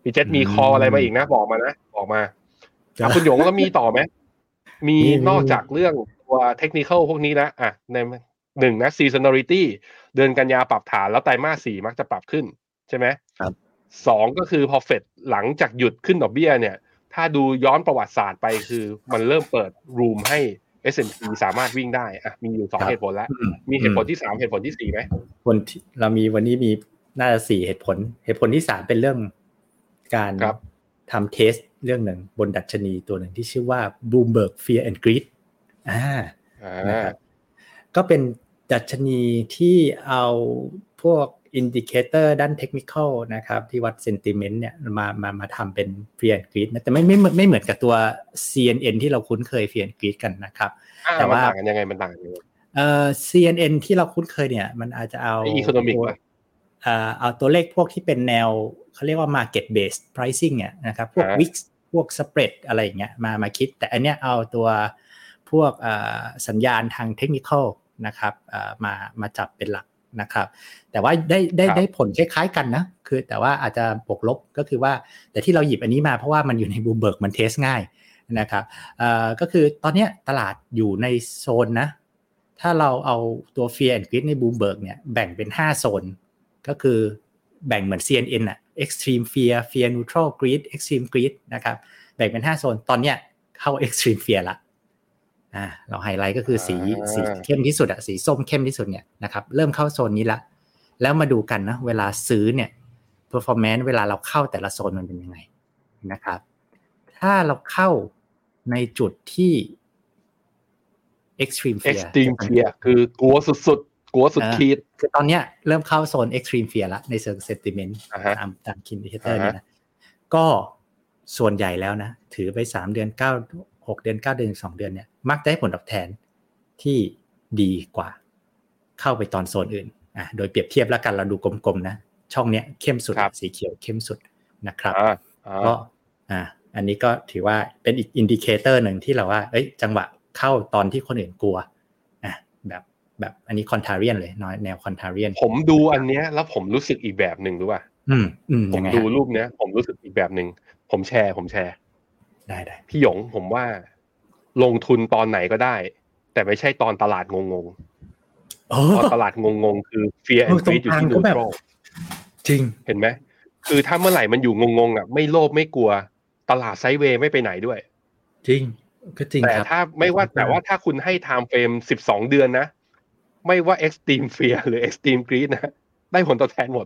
พี่เจษมีคออะไรมาอีกนะบอกมานะบอกมาคุณหยงแล้วมีต่อไหมมีนอกจากเรื่อง ตัวเทคนิคอลพวกนี้แล้วอ่ะในหนึ่งนะ seasonality เดือนกันยาปรับฐานแล้วไตรมาสสี่มักจะปรับขึ้นใช่ไหมครับสองก็คือพอเฟดหลังจากหยุดขึ้นดอกเบี้ยเนี่ยถ้าดูย้อนประวัติศาสตร์ไปคือมันเริ่มเปิดรูมให้ เอส แอนด์ พี สามารถวิ่งได้อ่ะมีอยู่สองเหตุผลแล้วมีเหตุผลที่สามเหตุผลที่สี่ไหมคนเรามีวันนี้มีน่าจะสี่เหตุผลเหตุผลที่สามเป็นเรื่องการทำเทสเรื่องหนึ่งบนดัชนีตัวหนึ่งที่ชื่อว่า Bloomberg Fear and Greed อ่านะครับก็เป็นดัชนีที่เอาพวกอินดิเคเตอร์ด้านเทคนิคอลนะครับที่วัดเซนติเมนต์เนี่ยมามามาทำเป็น Fear and Greed นะแต่ไม่ไม่ไม่เหมือนกับตัว ซี เอ็น เอ็น ที่เราคุ้นเคย Fear and Greed กันนะครับแต่ว่าต่างกันยังไงมันต่างกันเอ่อ ซี เอ็น เอ็น ที่เราคุ้นเคยเนี่ยมันอาจจะเอา Economic เอ่อเอาตัวเลขพวกที่เป็นแนวเขาเรียกว่า market based pricing เนี่ยนะครับพวก Wix พวก spread อะไรอย่างเงี้ยมามาคิดแต่อันเนี้ยเอาตัวพวกเอ่อสัญญาณทางเทคนิคอลนะครับเอ่อมามาจับเป็นหลักนะครับแต่ว่าได้ได้ได้ผลคล้ายๆกันนะคือแต่ว่าอาจจะบวกลบก็คือว่าแต่ที่เราหยิบอันนี้มาเพราะว่ามันอยู่ใน Bloomberg มันเทสง่ายนะครับเอ่อก็คือตอนเนี้ยตลาดอยู่ในโซนนะถ้าเราเอาตัว Fear and Greed ใน Bloomberg เนี่ยแบ่งเป็นห้าโซนก็คือแบ่งเหมือน ซี เอ็น เอ็น น่ะ Extreme Fear Fear Neutral Greed Extreme Greed นะครับแบ่งเป็นห้าโซนตอนเนี้ยเข้า Extreme Fear ละอ่าเราไฮไลท์ก็คือสีสีเข้มที่สุดอ่ะสีส้มเข้มที่สุดเนี่ยนะครับเริ่มเข้าโซนนี้ละแล้วมาดูกันนะเวลาซื้อเนี่ย performance เวลาเราเข้าแต่ละโซนมันเป็นยังไงนะครับถ้าเราเข้าในจุดที่ Extreme Fear Extreme Fear คือกลัวสุดๆกลัวสุดขีดคือตอนเนี้ยเริ่มเข้าโซน Extreme Fear ละในเชิง Sentiment ตามตามคินดิเคเตอร์เนี่ยนะก็ส่วนใหญ่แล้วนะถือไปสามเดือนเก้า หกเดือนเก้าเดือนสองเดือนเนี่ยมักจะได้ผลตอบแทนที่ดีกว่าเข้าไปตอนโซนอื่นอ่ะโดยเปรียบเทียบแล้วกันเราดูกลมๆนะช่องเนี้ยเข้มสุดสีเขียวเข้มสุดนะครับก็อ่ะอันนี้ก็ถือว่าเป็นอีกอินดิเคเตอร์นึงที่เราว่าเอ้ยจังหวะเข้าตอนที่คนอื่นกลัวอ่ะแบบแบบอันนี้คอนทราเรียนเลยน้อยแนวคอนทราเรียนผมดูอันเนี้ยแล้วผมรู้สึกอีกแบบนึงรู้ป่ะอืมอืมผมดูรูปเนี้ยผมรู้สึกอีกแบบนึงผมแชร์ผมแชร์ได้ได้พี่หยงผมว่าลงทุนตอนไหนก็ได้แต่ไม่ใช่ตอนตลาดงงๆตอนตลาดงงๆคือ Fear and Greed อยู่ที่ Neutral จริงเห็นไหมคือถ้าเมื่อไหร่มันอยู่งงๆอ่ะไม่โลภไม่กลัวตลาดไซด์เวย์ไม่ไปไหนด้วยจริงก็จริงแต่ถ้าไม่ว่าแต่ว่าถ้าคุณให้ time frame สิบสองเดือนนะไม่ว่า Extreme Fear หรือ Extreme Greed นะได้ผลตอบแทนหมด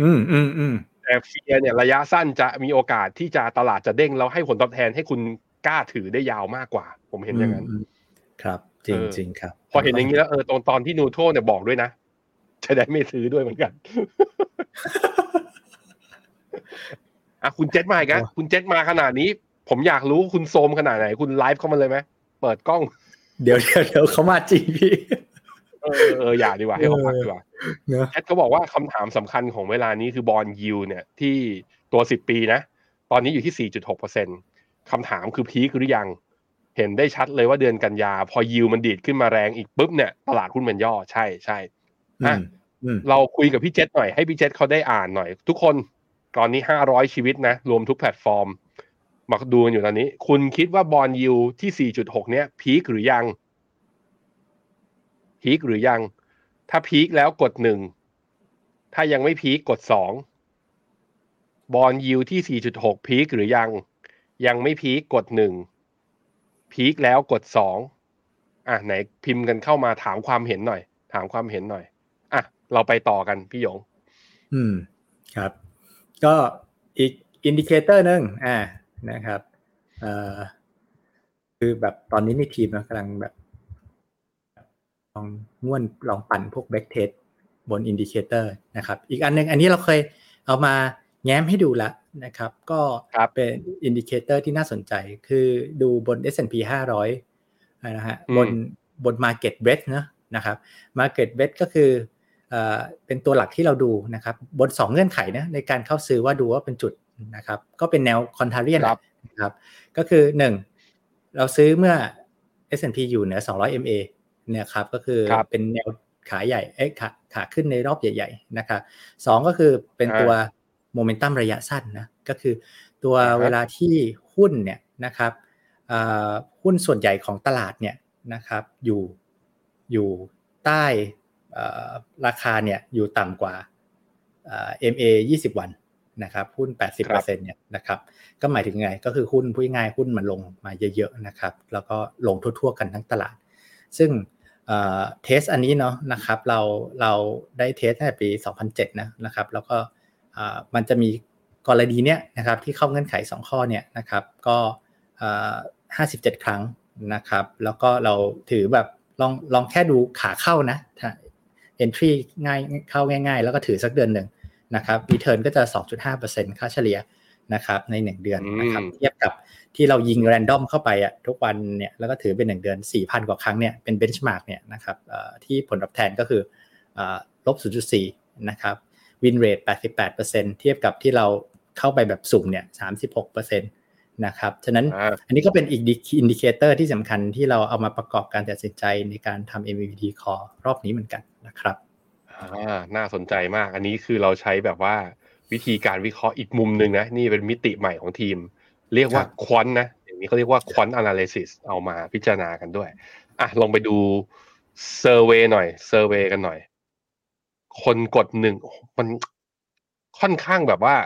อืมๆๆแต่ Fear เนี่ยระยะสั้นจะมีโอกาสที่จะตลาดจะเด้งแล้วให้ผลตอบแทนให้คุณกล้าถือได้ยาวมากกว่าผมเห็นอย่างนั้นครับจริงๆครับพอเห็นอย่างนี้แล้วเออตอนตอนที่ Neutral เนี่ยบอกด้วยนะจะได้ไม่ซื้อด้วยเหมือนกันอ่ะคุณเจ็ทมาอีกอ่ะคุณเจ็ทมาขนาดนี้ผมอยากรู้คุณโซมขนาดไหนคุณไลฟ์เข้ามาเลยมั้ยเปิดกล้องเดี๋ยวๆๆเข้ามาจริงพี่เออเอออย่าดีกว่าให้เขาพักดีกว่าแชทเขาบอกว่าคำถามสำคัญของเวลานี้คือบอนด์ยิลด์เนี่ยที่ตัวสิบปีนะตอนนี้อยู่ที่ สี่จุดหกเปอร์เซ็นต์ คำถามคือพีคหรือยังเห็นได้ชัดเลยว่าเดือนกันยาพอยิลด์มันดีดขึ้นมาแรงอีกปุ๊บเนี่ยตลาดหุ้นมันย่อใช่ใช่อ่ะเราคุยกับพี่เจษหน่อยให้พี่เจษเขาได้อ่านหน่อยทุกคนตอนนี้ห้าร้อยชีวิตนะรวมทุกแพลตฟอร์มมาดูกันอยู่ตอนนี้คุณคิดว่าบอนด์ยิลด์ที่ สี่จุดหก เนี่ยพีคหรือยังพีคหรือยังถ้าพีคแล้วกดหนึ่งถ้ายังไม่พีคกดสองบอนด์ยิลด์ที่ สี่จุดหก พีคหรือยังยังไม่พีคกดหนึ่งพีคแล้วกดสองอ่ะไหนพิมพ์กันเข้ามาถามความเห็นหน่อยถามความเห็นหน่อยอ่ะเราไปต่อกันพี่หยงอืมครับก็อีกอินดิเคเตอร์นึงอ่านะครับเอ่อคือแบบตอนนี้ในทีมนะกำลังแบบลองง่วนลองปั่นพวกแบ็คเทสบนอินดิเคเตอร์นะครับอีกอันนึงอันนี้เราเคยเอามาแง้มให้ดูละนะครับก็เป็นอินดิเคเตอร์ที่น่าสนใจคือดูบน เอส แอนด์ พี ห้าร้อยนะฮะบนบน Market Breadth นะนะครับ Market Breadth ก็คือเอ่อเป็นตัวหลักที่เราดูนะครับบนสองเงื่อนไขนะในการเข้าซื้อว่าดูว่าเป็นจุดนะครับก็เป็นแนวคอนทราเรียนนะครับก็คือหนึ่งเราซื้อเมื่อ เอส แอนด์ พี อยู่เหนือสองร้อย เอ็ม เอเนี่ยครับก็คือเป็นแนวขาใหญ่เอ๊ะขาขาขึ้นในรอบใหญ่ๆนะครับสองก็คือเป็นตัวโมเมนตัมระยะสั้นนะก็คือตัวเวลาที่หุ้นเนี่ยนะครับหุ้นส่วนใหญ่ของตลาดเนี่ย นะครับอยู่อยู่ใต้ราคาเนี่ยอยู่ต่ำกว่าเอ็ม เอ ยี่สิบวันนะครับหุ้น แปดสิบเปอร์เซ็นต์ เนี่ยนะครับก็หมายถึงไงก็คือหุ้นพูดง่ายๆหุ้นมันลงมาเยอะๆนะครับแล้วก็ลงทั่วๆกันทั้งตลาดซึ่งเอ่อเทสอันนี้เนาะนะครับเราเราได้เทสตั้งแต่ปีสองพันเจ็ดนะนะครับแล้วก็เอ่อมันจะมีกรณีเนี้ยนะครับที่เข้าเงื่อนไขสองข้อเนี่ยนะครับก็เอ่อห้าสิบเจ็ดครั้งนะครับแล้วก็เราถือแบบลองลองแค่ดูขาเข้านะ entry ง่ายเข้าง่ายๆแล้วก็ถือสักเดือนนึงนะครับ return ก็จะ สองจุดห้าเปอร์เซ็นต์ ค่าเฉลี่ยนะครับในหนึ่งเดือนนะครับเทียบกับที่เรายิง random เข้าไปอ่ะทุกวันเนี่ยแล้วก็ถือเป็นหนึ่งเดือน สี่พัน กว่าครั้งเนี่ยเป็น benchmark เนี่ยนะครับเอ่อที่ผลตอบแทนก็คือเอ่อ ลบศูนย์จุดสี่ นะครับ win rate แปดสิบแปดเปอร์เซ็นต์ เทียบกับที่เราเข้าไปแบบสุ่มเนี่ย สามสิบหกเปอร์เซ็นต์ นะครับฉะนั้นอันนี้ก็เป็นอีก indicator ที่สำคัญที่เราเอามาประกอบการตัดสินใจในการทำ เอ็ม วี ที call รอบนี้เหมือนกันนะครับอ่าน่าสนใจมากอันนี้คือเราใช้แบบว่าวิธีการวิเคราะห์อีกมุมนึงนะนี่เป็นมิติใหม่ของทีมเรียกว่าควอนต์นะอย่างนี้เขาเรียกว่าควอนต์แอนาลิซิสเอามาพิจารณากันด้วยอ่ะลองไปดูเซอร์เวย์หน่อยเซอร์เวย์กันหน่อยคนกดหนึ่งมันค่อนข้างแบบว่า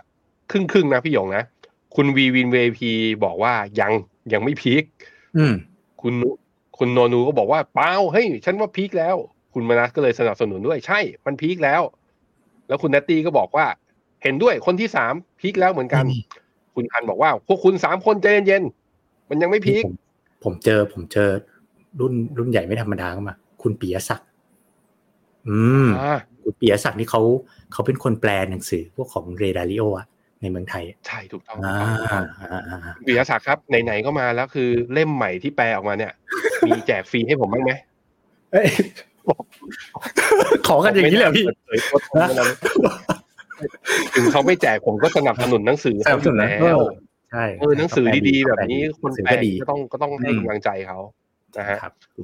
ครึ่งๆนะพี่หยงนะคุณ วี วิน วี ไอ พี บอกว่ายังยังไม่พีคคุณคุณโนนูก็บอกว่าเปล่าเฮ้ยฉันว่าพีคแล้วคุณมานัสก็เลยสนับสนุนด้วยใช่มันพีคแล้วแล้วคุณนัตตี้ก็บอกว่าเห็นด้วยคนที่สามพีคแล้วเหมือนกันคุณอันบอกว่าพวกคุณสามคนใจเย็นๆมันยังไม่พีคผมเจอผมเจอรุ่นรุ่นใหญ่ไม่ธรรมดาเข้ามาคุณปิยศักดิ์อืมคุณปิยศักดิ์นี่เขาเขาเป็นคนแปลหนังสือพวกของเรดาริโออ่ะในเมืองไทยใช่ถูกต้องปิยศักดิ์ครับไหนๆก็มาแล้วคือเล่มใหม่ที่แปลออกมาเนี่ยมีแจกฟรีให้ผมบ้างมั้ยเอ้ยขอกันอย่างนี้แหละพี่ถึงเขาไม่แจกผมก็สนับสนุนหนังสือเขาอยู่แล้วใช่หนังสือดีๆแบบนี้คนแปลก็ต้องก็ต้องให้กำลังใจเขานะฮะ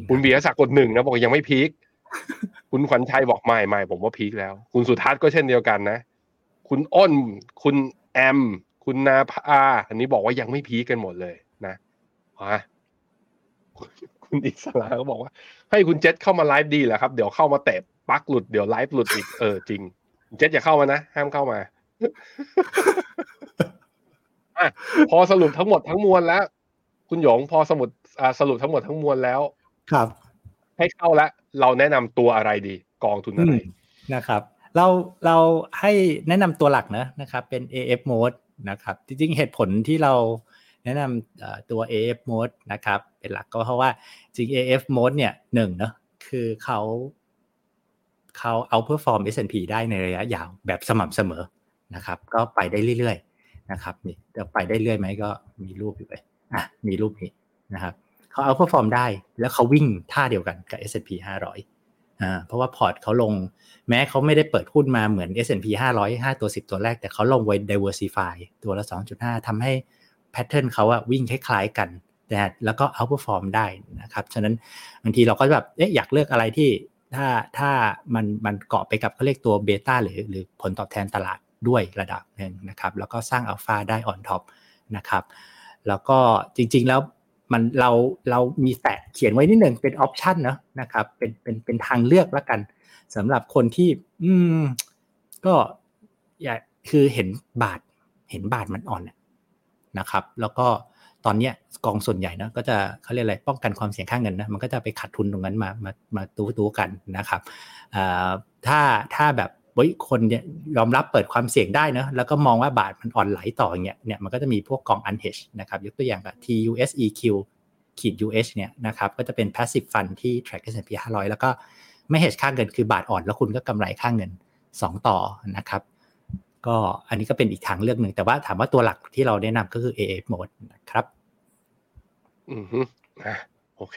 คุณเบียร์ศักดิ์กดหนึ่งนะบอกยังไม่พีคคุณขวัญชัยบอกไม่ไม่ผมว่าพีคแล้วคุณสุทัศน์ก็เช่นเดียวกันนะคุณอ้นคุณแอมคุณนาภาอันนี้บอกว่ายังไม่พีคกันหมดเลยนะว้าคุณอิสระก็บอกว่าให้คุณเจษเข้ามาไลฟ์ดีแหละครับเดี๋ยวเข้ามาเตะปลั๊กหลุดเดี๋ยวไลฟ์หลุดอีกเออจริงเจษอย่าเข้ามานะห้ามเข้ามาอ่ะพอสรุปทั้งหมดทั้งมวลแล้วคุณหยงพอสมุดอ่าสรุปทั้งหมดทั้งมวลแล้วครับให้เข้าละเราแนะนำตัวอะไรดีกองทุนอะไรนะครับเราเราให้แนะนำตัวหลักนะนะครับเป็น เอ เอฟ Mode นะครับจริงๆเหตุผลที่เราแนะนำตัว เอ เอฟ Mode นะครับเป็นหลักก็เพราะว่าจริง เอ เอฟ Mode เนี่ยหนึ่งเนาะคือเขาเขาเอาเพอร์ฟอร์ม เอส แอนด์ พี ได้ในระยะยาวแบบสม่ำเสมอนะครับก็ไปได้เรื่อยๆนะครับนี่จะไปได้เรื่อยไหมก็มีรูปอยู่เลยอ่ะมีรูปนี้นะครับเขาเอาเพอร์ฟอร์มได้แล้วเขาวิ่งท่าเดียวกันกับ เอส แอนด์ พี ห้าร้อยอ่าเพราะว่าพอร์ตเขาลงแม้เขาไม่ได้เปิดหุ้นมาเหมือน เอส แอนด์ พี ห้าร้อย ห้าตัวสิบตัวแรกแต่เขาลงไว้ diversify ตัวละ สองจุดห้า ทำให้แพทเทิร์นเขาอะวิ่งคล้ายๆกันแต่แล้วก็เอาท์เพอร์ฟอร์มได้นะครับฉะนั้นบางทีเราก็แบบเอ๊ะอยากเลือกอะไรที่ถ้าถ้ามันมันเกาะไปกับเขาเรียกตัวเบต้าหรือหรือผลตอบแทนตลาดด้วยระดับนึงนะครับแล้วก็สร้างอัลฟาได้ออนท็อปนะครับแล้วก็จริงๆแล้วมันเราเรามีแตะเขียนไว้นิดนึงเป็นออปชั่นเนาะนะครับเป็นเป็นเป็นทางเลือกละกันสำหรับคนที่อืมก็อยากคือเห็นบาทเห็นบาทมันอ่อนนะครับแล้วก็ตอนนี้กองส่วนใหญ่นะก็จะเขาเรียกอะไรป้องกันความเสี่ยงค่าเงินนะมันก็จะไปขัดทุนตรงนั้นมามามาตู้ตู้กันนะครับถ้าถ้าแบบเฮ้ยคนเนี่ยยอมรับเปิดความเสี่ยงได้นะแล้วก็มองว่าบาทมันอ่อนไหลต่ออย่างเงี้ยเนี่ยมันก็จะมีพวกกอง unhedge นะครับยกตัวอย่างกับ ที ยู เอส อี คิว ยู เอช เนี่ยนะครับก็จะเป็น passive fund ที่ track เอส แอนด์ พี ห้าร้อยแล้วก็ไม่ hedge ค่าเงินคือบาทอ่อนแล้วคุณก็กำไรค่าเงินสองต่อนะครับก็อันนี้ก็เป็นอีกทางเลือกหนึ่งแต่ว่าถามว่าตัวหลักที่เราแนะนำก็คือ เอ เอฟ Mode นะครับอือฮึอ่ะโอเค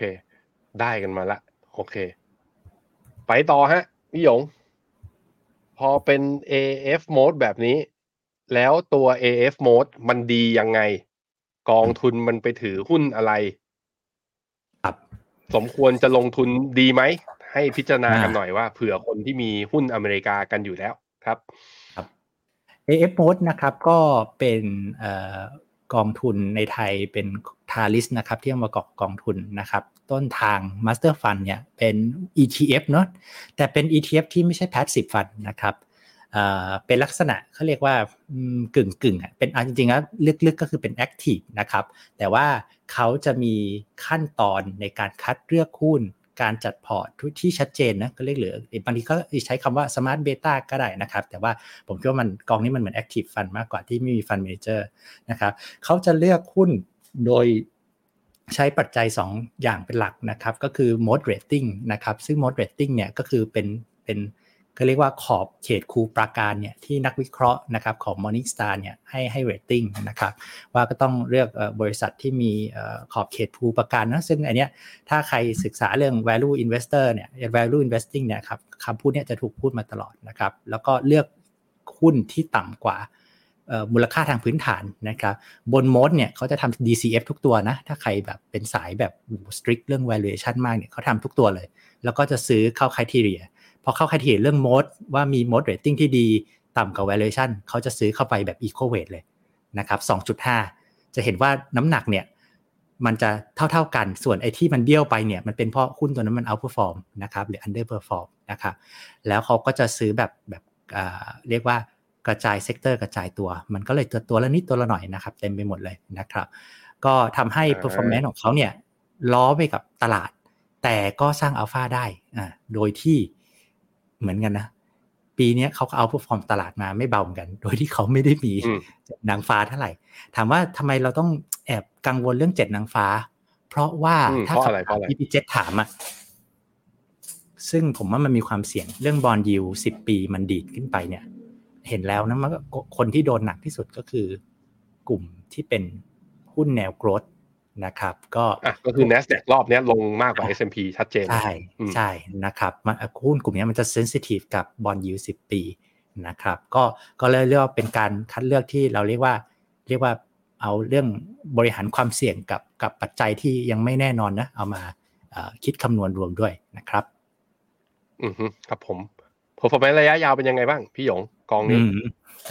ได้กันมาละโอเคไปต่อฮะพี่หยงพอเป็น เอ เอฟ Mode แบบนี้แล้วตัว เอ เอฟ Mode มันดียังไงกองทุนมันไปถือหุ้นอะไรครับสมควรจะลงทุนดีไหมให้พิจารณากันหน่อยว่าเผื่อคนที่มีหุ้นอเมริกากันอยู่แล้วครับเอ เอฟ Mode นะครับก็เป็น กองทุนในไทยเป็นทาลิสนะครับที่เอามาประกอบกองทุนนะครับต้นทาง Master Fund เนี่ยเป็น อี ที เอฟ เนาะแต่เป็น อี ที เอฟ ที่ไม่ใช่ Passive Fund นะครับเอ่อเป็นลักษณะเขาเรียกว่ากึ่งๆอ่ะเป็นจริงๆแล้วลึกๆก็คือเป็น Active นะครับแต่ว่าเขาจะมีขั้นตอนในการคัดเลือกหุ้นการจัดพอร์ตที่ชัดเจนนะก็เรียกเหลือบางทีก็ใช้คำว่า Smart Beta ก็ได้นะครับแต่ว่าผมคิดว่ามันกองนี้มันเหมือน Active Fund มากกว่าที่ไม่มี Fund Manager นะครับเขาจะเลือกหุ้นโดยใช้ปัจจัยสองอย่างเป็นหลักนะครับก็คือ Mode Rating นะครับซึ่ง Mode Rating เนี่ยก็คือเป็นเป็นก็เรียกว่าขอบเขตคูปราการเนี่ยที่นักวิเคราะห์นะครับของ Morning Star เนี่ยให้ให้ rating นะครับว่าก็ต้องเลือกบริษัทที่มีขอบเขตคูปราการนะซึ่งอันเนี้ยถ้าใครศึกษาเรื่อง value investor เนี่ย value investing เนี่ยครับคำพูดเนี่ยจะถูกพูดมาตลอดนะครับแล้วก็เลือกหุ้นที่ต่ำกว่ามูลค่าทางพื้นฐานนะครับบนโมดเนี่ยเขาจะทำ ดี ซี เอฟ ทุกตัวนะถ้าใครแบบเป็นสายแบบ strict เรื่อง valuation มากเนี่ยเขาทำทุกตัวเลยแล้วก็จะซื้อเข้า criteriaพอเข้าใครที่เรื่องโมดว่ามีโมดเรตติ้งที่ดีต่ำกว่า valuation เขาจะซื้อเข้าไปแบบ equal weight เลยนะครับ สองจุดห้า จะเห็นว่าน้ำหนักเนี่ยมันจะเท่าๆกันส่วนไอ้ที่มันเบี้ยวไปเนี่ยมันเป็นเพราะหุ้นตัวนั้นมัน outperform นะครับหรือ underperform นะครับแล้วเขาก็จะซื้อแบบแบบเอ่อเรียกว่ากระจายเซกเตอร์กระจายตัวมันก็เลยตัวตัวละนิดตัวละหน่อยนะครับเต็มไปหมดเลยนะครับก็ทำให้ performance ของเขาเนี่ยล้อไปกับตลาดแต่ก็สร้าง alpha ได้อ่าโดยที่เหมือนกันนะปีนี้เขาก็เอาผู้ฟอร์มตลาดมาไม่เบาเหมือนกันโดยที่เขาไม่ได้มีนางฟ้าเท่าไหร่ถามว่าทำไมเราต้องแอบกังวลเรื่องเจ็ดนางฟ้าเพราะว่าถ้าคำถามที่พี่เจษถามอ่ะซึ่งผมว่ามันมีความเสี่ยงเรื่องบอนด์ยิลด์สิบปีมันดีดขึ้นไปเนี่ยเห็นแล้วนะมันคนที่โดนหนักที่สุดก็คือกลุ่มที่เป็นหุ้นแนวโกรทนะครับก็ก็คือ Nasdaq รอบนี้ลงมากกว่า เอส แอนด์ พี ชัดเจนใช่ใช่นะครับหุ้นกลุ่มนี้มันจะเซนซิทีฟกับบอนด์ยิลด์สิบปีนะครับก็ก็เลยเรียกว่าเป็นการคัดเลือกที่เราเรียกว่าเรียกว่าเอาเรื่องบริหารความเสี่ยงกับกับปัจจัยที่ยังไม่แน่นอนนะเอามาคิดคำนวณรวมด้วยนะครับอือฮึครับผม performance ระยะยาวเป็นยังไงบ้างพี่หยงกองนี้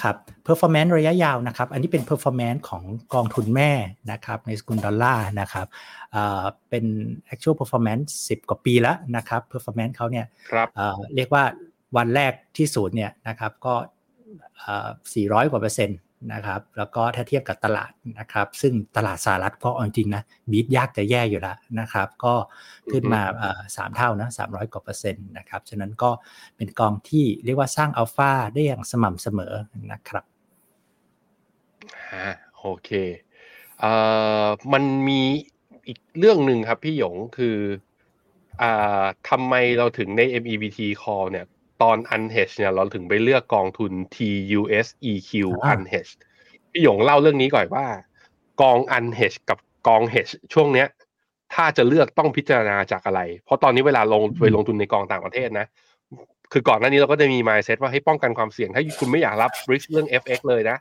ครับ performance ระยะยาวนะครับอันนี้เป็น performance ของกองทุนแม่นะครับในสกุลดอลลาร์นะครับเอ่อเป็น actual performance สิบกว่าปีแล้วนะครับ performance เขาเนี่ยเอ่อเรียกว่าวันแรกที่ศูนย์เนี่ยนะครับก็เอ่อสี่ร้อยกว่าเปอร์เซ็นต์นะครับแล้วก็ถ้าเทียบกับตลาดนะครับซึ่งตลาดสหรัฐก็จริงนะบีทยากจะแย่อยู่แล้วนะครับก็ขึ้นมาเอ่อสามเท่านะสามร้อยกว่าเปอร์เซ็นต์นะครับฉะนั้นก็เป็นกองที่เรียกว่าสร้างอัลฟาได้อย่างสม่ำเสมอนะครับอ่าโอเคเอ่อมันมีอีกเรื่องนึงครับพี่หยงคืออ่าทำไมเราถึงใน เอ็ม อี วี ที Call เนี่ยตอน unhedged เนี่ยเราถึงไปเลือกกองทุน ที ยู เอส อี คิว unhedged พี่หยงเล่าเรื่องนี้ก่อนว่ากอง unhedged กับกอง hedge ช่วงเนี้ยถ้าจะเลือกต้องพิจารณาจากอะไรเพราะตอนนี้เวลาลงไปลงทุนในกองต่างประเทศนะคือก่อนหน้านี้เราก็จะมี mindset ว่าให้ป้องกันความเสี่ยงถ้าคุณไม่อยากรับ risk เรื่อง เอฟ เอ็กซ์ เลยนะ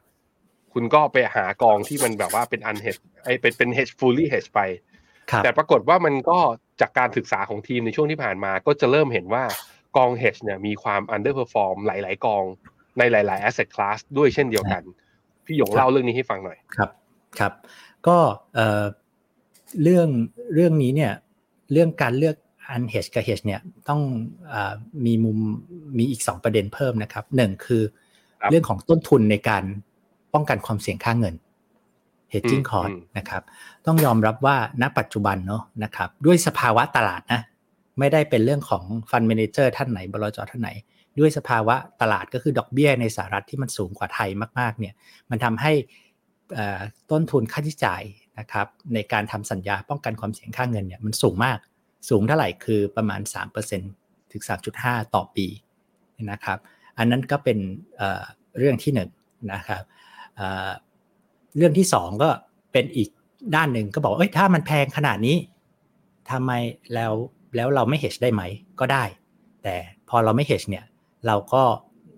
คุณก็ไปหากองที่มันแบบว่าเป็น unhedged ไอ้เป็นเป็น hedge fully hedge ไปแต่ปรากฏว่ามันก็จากการศึกษาของทีมในช่วงที่ผ่านมาก็จะเริ่มเห็นว่ากอง hedge เนี่ยมีความ underperform หลายๆกองในหลายๆ asset class ด้วยเช่นเดียวกันพี่หยงเล่าเรื่องนี้ให้ฟังหน่อยครับครับก็เอ่อเรื่องเรื่องนี้เนี่ยเรื่องการเลือก unhedge กับ hedge เนี่ยต้องเอ่อมีมุมมีอีกสองประเด็นเพิ่มนะครับหนึ่งคือเรื่องของต้นทุนในการป้องกันความเสี่ยงค่าเงิน hedging cost นะครับต้องยอมรับว่าณปัจจุบันเนาะนะครับด้วยสภาวะตลาดนะไม่ได้เป็นเรื่องของ Fund Manager ท่านไหนบลจ.ท่านไหนด้วยสภาวะตลาดก็คือดอกเบี้ยในสหรัฐที่มันสูงกว่าไทยมากๆเนี่ยมันทำให้ต้นทุนค่าใช้จ่ายนะครับในการทำสัญญาป้องกันความเสี่ยงค่าเงินเนี่ยมันสูงมากสูงเท่าไหร่คือประมาณ สามเปอร์เซ็นต์ ถึง สามจุดห้า ต่อปีนะครับอันนั้นก็เป็นเรื่องที่หนึ่งนะครับเรื่องที่สองก็เป็นอีกด้านหนึ่งก็บอกเอ้ยถ้ามันแพงขนาดนี้ทำไมแล้วแล้วเราไม่ hedge ได้ไหมก็ได้แต่พอเราไม่ hedge เนี่ยเราก็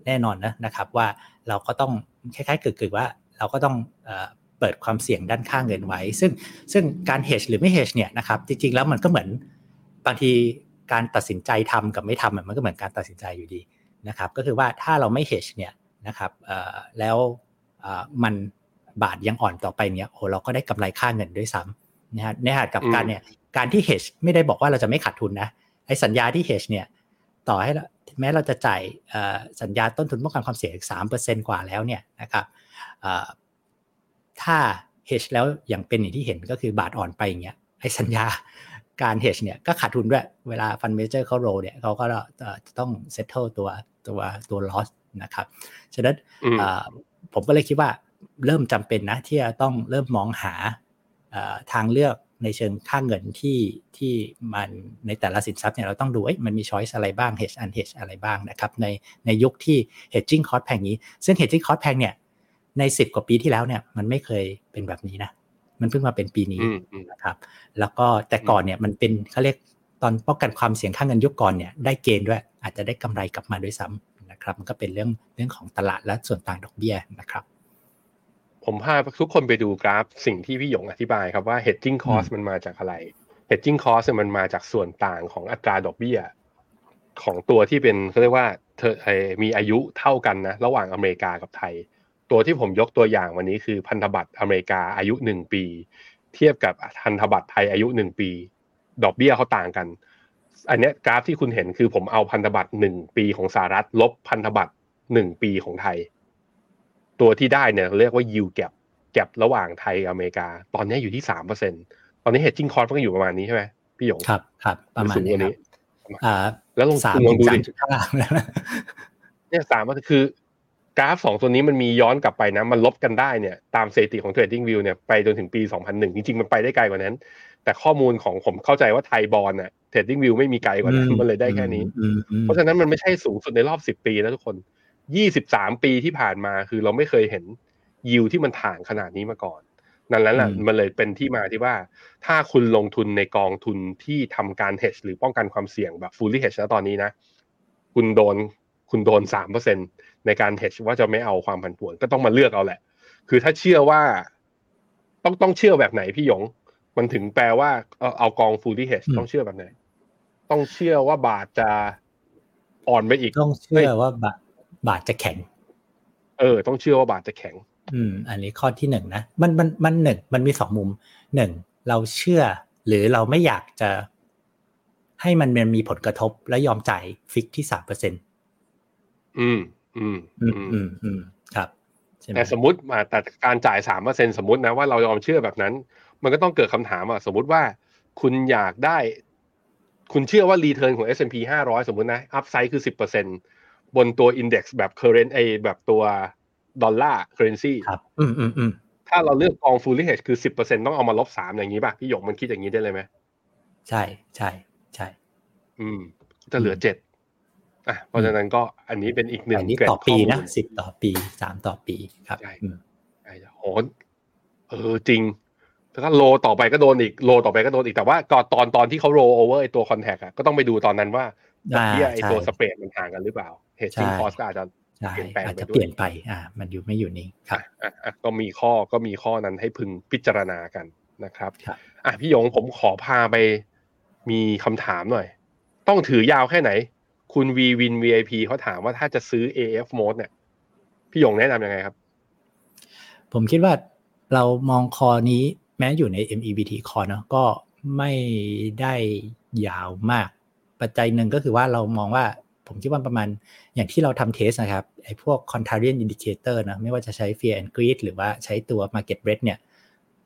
แน่นอนนะนะครับว่าเราก็ต้องคล้ายๆกึกๆว่าเราก็ต้องเอ่อเปิดความเสี่ยงด้านค่าเงินไว้ซึ่งซึ่งการ hedge หรือไม่ hedge เนี่ยนะครับจริงๆแล้วมันก็เหมือนบางทีการตัดสินใจทำกับไม่ทำมันก็เหมือนการตัดสินใจอยู่ดีนะครับก็คือว่าถ้าเราไม่ hedge เนี่ยนะครับเอ่อแล้วเอ่อมัน บาทยังอ่อนต่อไปเนี่ยโอ้เราก็ได้กำไรค่าเงินด้วยซ้ำนะฮะในหากกับการเนี่ยการที่ hedge ไม่ได้บอกว่าเราจะไม่ขาดทุนนะไอ้สัญญาที่ hedge เนี่ยต่อให้แม้เราจะจ่ายสัญญาต้นทุนป้องกันความเสี่ยง สามเปอร์เซ็นต์ กว่าแล้วเนี่ยนะครับถ้า hedge แล้วอย่างเป็นอย่างที่เห็นก็คือบาทอ่อนไปอย่างเงี้ยไอ้สัญญาการ hedge เนี่ยก็ขาดทุนด้วยเวลา fund manager เขา roll เนี่ยเขาก็จะต้อง settle ตัวตัวตัว loss นะครับฉะนั้นผมก็เลยคิดว่าเริ่มจำเป็นนะที่จะต้องเริ่มมองหาทางเลือกในเชิงค่าเงินที่ที่มันในแต่ละสินทรัพย์เนี่ยเราต้องดูมันมีช้อยส์อะไรบ้าง hedge and hedge อะไรบ้างนะครับในในยุคที่ hedging cost แพงนี้ซึ่ง hedging cost แพงเนี่ยในสิบกว่าปีที่แล้วเนี่ยมันไม่เคยเป็นแบบนี้นะมันเพิ่งมาเป็นปีนี้นะครับแล้วก็แต่ก่อนเนี่ยมันเป็นเขาเรียกตอนป้องกันความเสี่ยงค่าเงินยุคก่อนเนี่ยได้เกณฑ์ด้วยอาจจะได้กำไรกลับมาด้วยซ้ำนะครับมันก็เป็นเรื่องเรื่องของตลาดและส่วนต่างดอกเบี้ยนะครับผมพาทุกคนไปดูกราฟสิ่งที่พี่หยงอธิบายครับว่า hedging cost มันมาจากอะไร hedging cost มันมาจากส่วนต่างของอัตราดอกเบี้ยของตัวที่เป็นเขาเรียกว่ามีอายุเท่ากันนะระหว่างอเมริกากับไทยตัวที่ผมยกตัวอย่างวันนี้คือพันธบัตรอเมริกาอายุหนึ่งปีเทียบกับพันธบัตรไทยอายุหนึ่งปีดอกเบี้ยเขาต่างกันอันนี้กราฟที่คุณเห็นคือผมเอาพันธบัตรหนึ่งปีของสหรัฐลบพันธบัตรหนึ่งปีของไทยตัวที่ได้เนี่ยเรียกว่า yield gap gap ระหว่างไทยกับอเมริกาตอนนี้อยู่ที่ สามเปอร์เซ็นต์ ตอนนี้ hedging cost มันก็อยู่ประมาณนี้ใช่ไหมพี่หยงครับครับประมาณนี้ครับอ่าแล้วลงทุนลองดูดิเนี่ย สามเปอร์เซ็นต์ คือกราฟสองตัวนี้มันมีย้อนกลับไปนะมันลบกันได้เนี่ยตามสถิติของ Trading View เนี่ยไปจนถึงปีสองพันหนึ่งจริงๆมันไปได้ไกลกว่านั้นแต่ข้อมูลของผมเข้าใจว่าไทยบอนน่ะ Trading View ไม่มีไกลกว่านั้นมันเลยได้แค่นี้เพราะฉะนั้นมันไม่ใช่สูงสุดในรอบสิบปีนะทุกคนยี่สิบสามปีที่ผ่านมาคือเราไม่เคยเห็นยิวที่มันถ่างขนาดนี้มาก่อนนั่นแหละมันเลยเป็นที่มาที่ว่าถ้าคุณลงทุนในกองทุนที่ทำการ hedge หรือป้องกันความเสี่ยงแบบ fully hedge นะตอนนี้นะคุณโดนคุณโดน สามเปอร์เซ็นต์ ในการ hedge ว่าจะไม่เอาความผันผวนก็ต้องมาเลือกเอาแหละคือถ้าเชื่อว่าต้องต้องเชื่อแบบไหนพี่หยงมันถึงแปลว่าเอาเอากอง fully hedge ต้องเชื่อแบบไหนต้องเชื่อว่าบาทจะอ่อนไปอีกต้องเชื่อว่าบาทบาทจะแข็งเออต้องเชื่อว่าบาทจะแข็งอืมอันนี้ข้อที่หนึ่งนะมันมันมันหนึ่งมันมีสองมุมหนึ่งเราเชื่อหรือเราไม่อยากจะให้มันมีผลกระทบและยอมจ่ายฟิกที่ สามเปอร์เซ็นต์ อืมอืมอืมอืมอืมครับแต่สมมุติมาแต่การจ่าย สามเปอร์เซ็นต์ สมมุตินะว่าเรายอมเชื่อแบบนั้นมันก็ต้องเกิดคำถามอ่ะสมมุติว่าคุณอยากได้คุณเชื่อว่ารีเทิร์นของ เอส แอนด์ พี ห้าร้อยสมมุตินะอัพไซด์คือ สิบเปอร์เซ็นต์บนตัว index แบบ current ไอ้แบบตัวดอลลาร์ currency ครับอืมๆๆถ้าเราเลือกกอง fully hedge คือ สิบเปอร์เซ็นต์ ต้องเอามาลบสามอย่างนี้ป่ะพี่หยงมันคิดอย่างนี้ได้เลยมั้ยใช่ๆใช่อืมจะเหลือเจ็ดอ่ะเพราะฉะนั้นก็อันนี้เป็นอีกหนึ่งเกรดต่อปีนะสิบต่อปีสามต่อปีครับอืมไอ้โหดเออจริงแล้วก็โลต่อไปก็โดนอีกโลต่อไปก็โดนอีกแต่ว่าก่อนตอนตอนที่เค้า roll over ไอ้ตัว contact อ่ะก็ต้องไปดูตอนนั้นว่ากับที่ไอ้ตัวสเปรดมันห่างกันหรือเปล่า hedging cost ก็อาจจะเปลี่ยนแปลงอาจจะเปลี่ยนไปอ่ามันอยู่ไม่อยู่นิ่งครับอ่ะก็มีข้อก็มีข้อนั้นให้พึงพิจารณากันนะครับอ่ะพี่หยงผมขอพาไปมีคำถามหน่อยต้องถือยาวแค่ไหนคุณ Vwin วี ไอ พี เขาถามว่าถ้าจะซื้อ เอ เอฟ mode เนี่ยพี่หยงแนะนำยังไงครับผมคิดว่าเรามองคอนี้แม้อยู่ใน เอ็ม อี วี ที Call เนาะก็ไม่ได้ยาวมากปัจจัยหนึ่งก็คือว่าเรามองว่าผมคิดว่าประมาณอย่างที่เราทำเทสนะครับไอ้พวก contrarian indicator นะไม่ว่าจะใช้ fear and greed หรือว่าใช้ตัว market breadth เนี่ย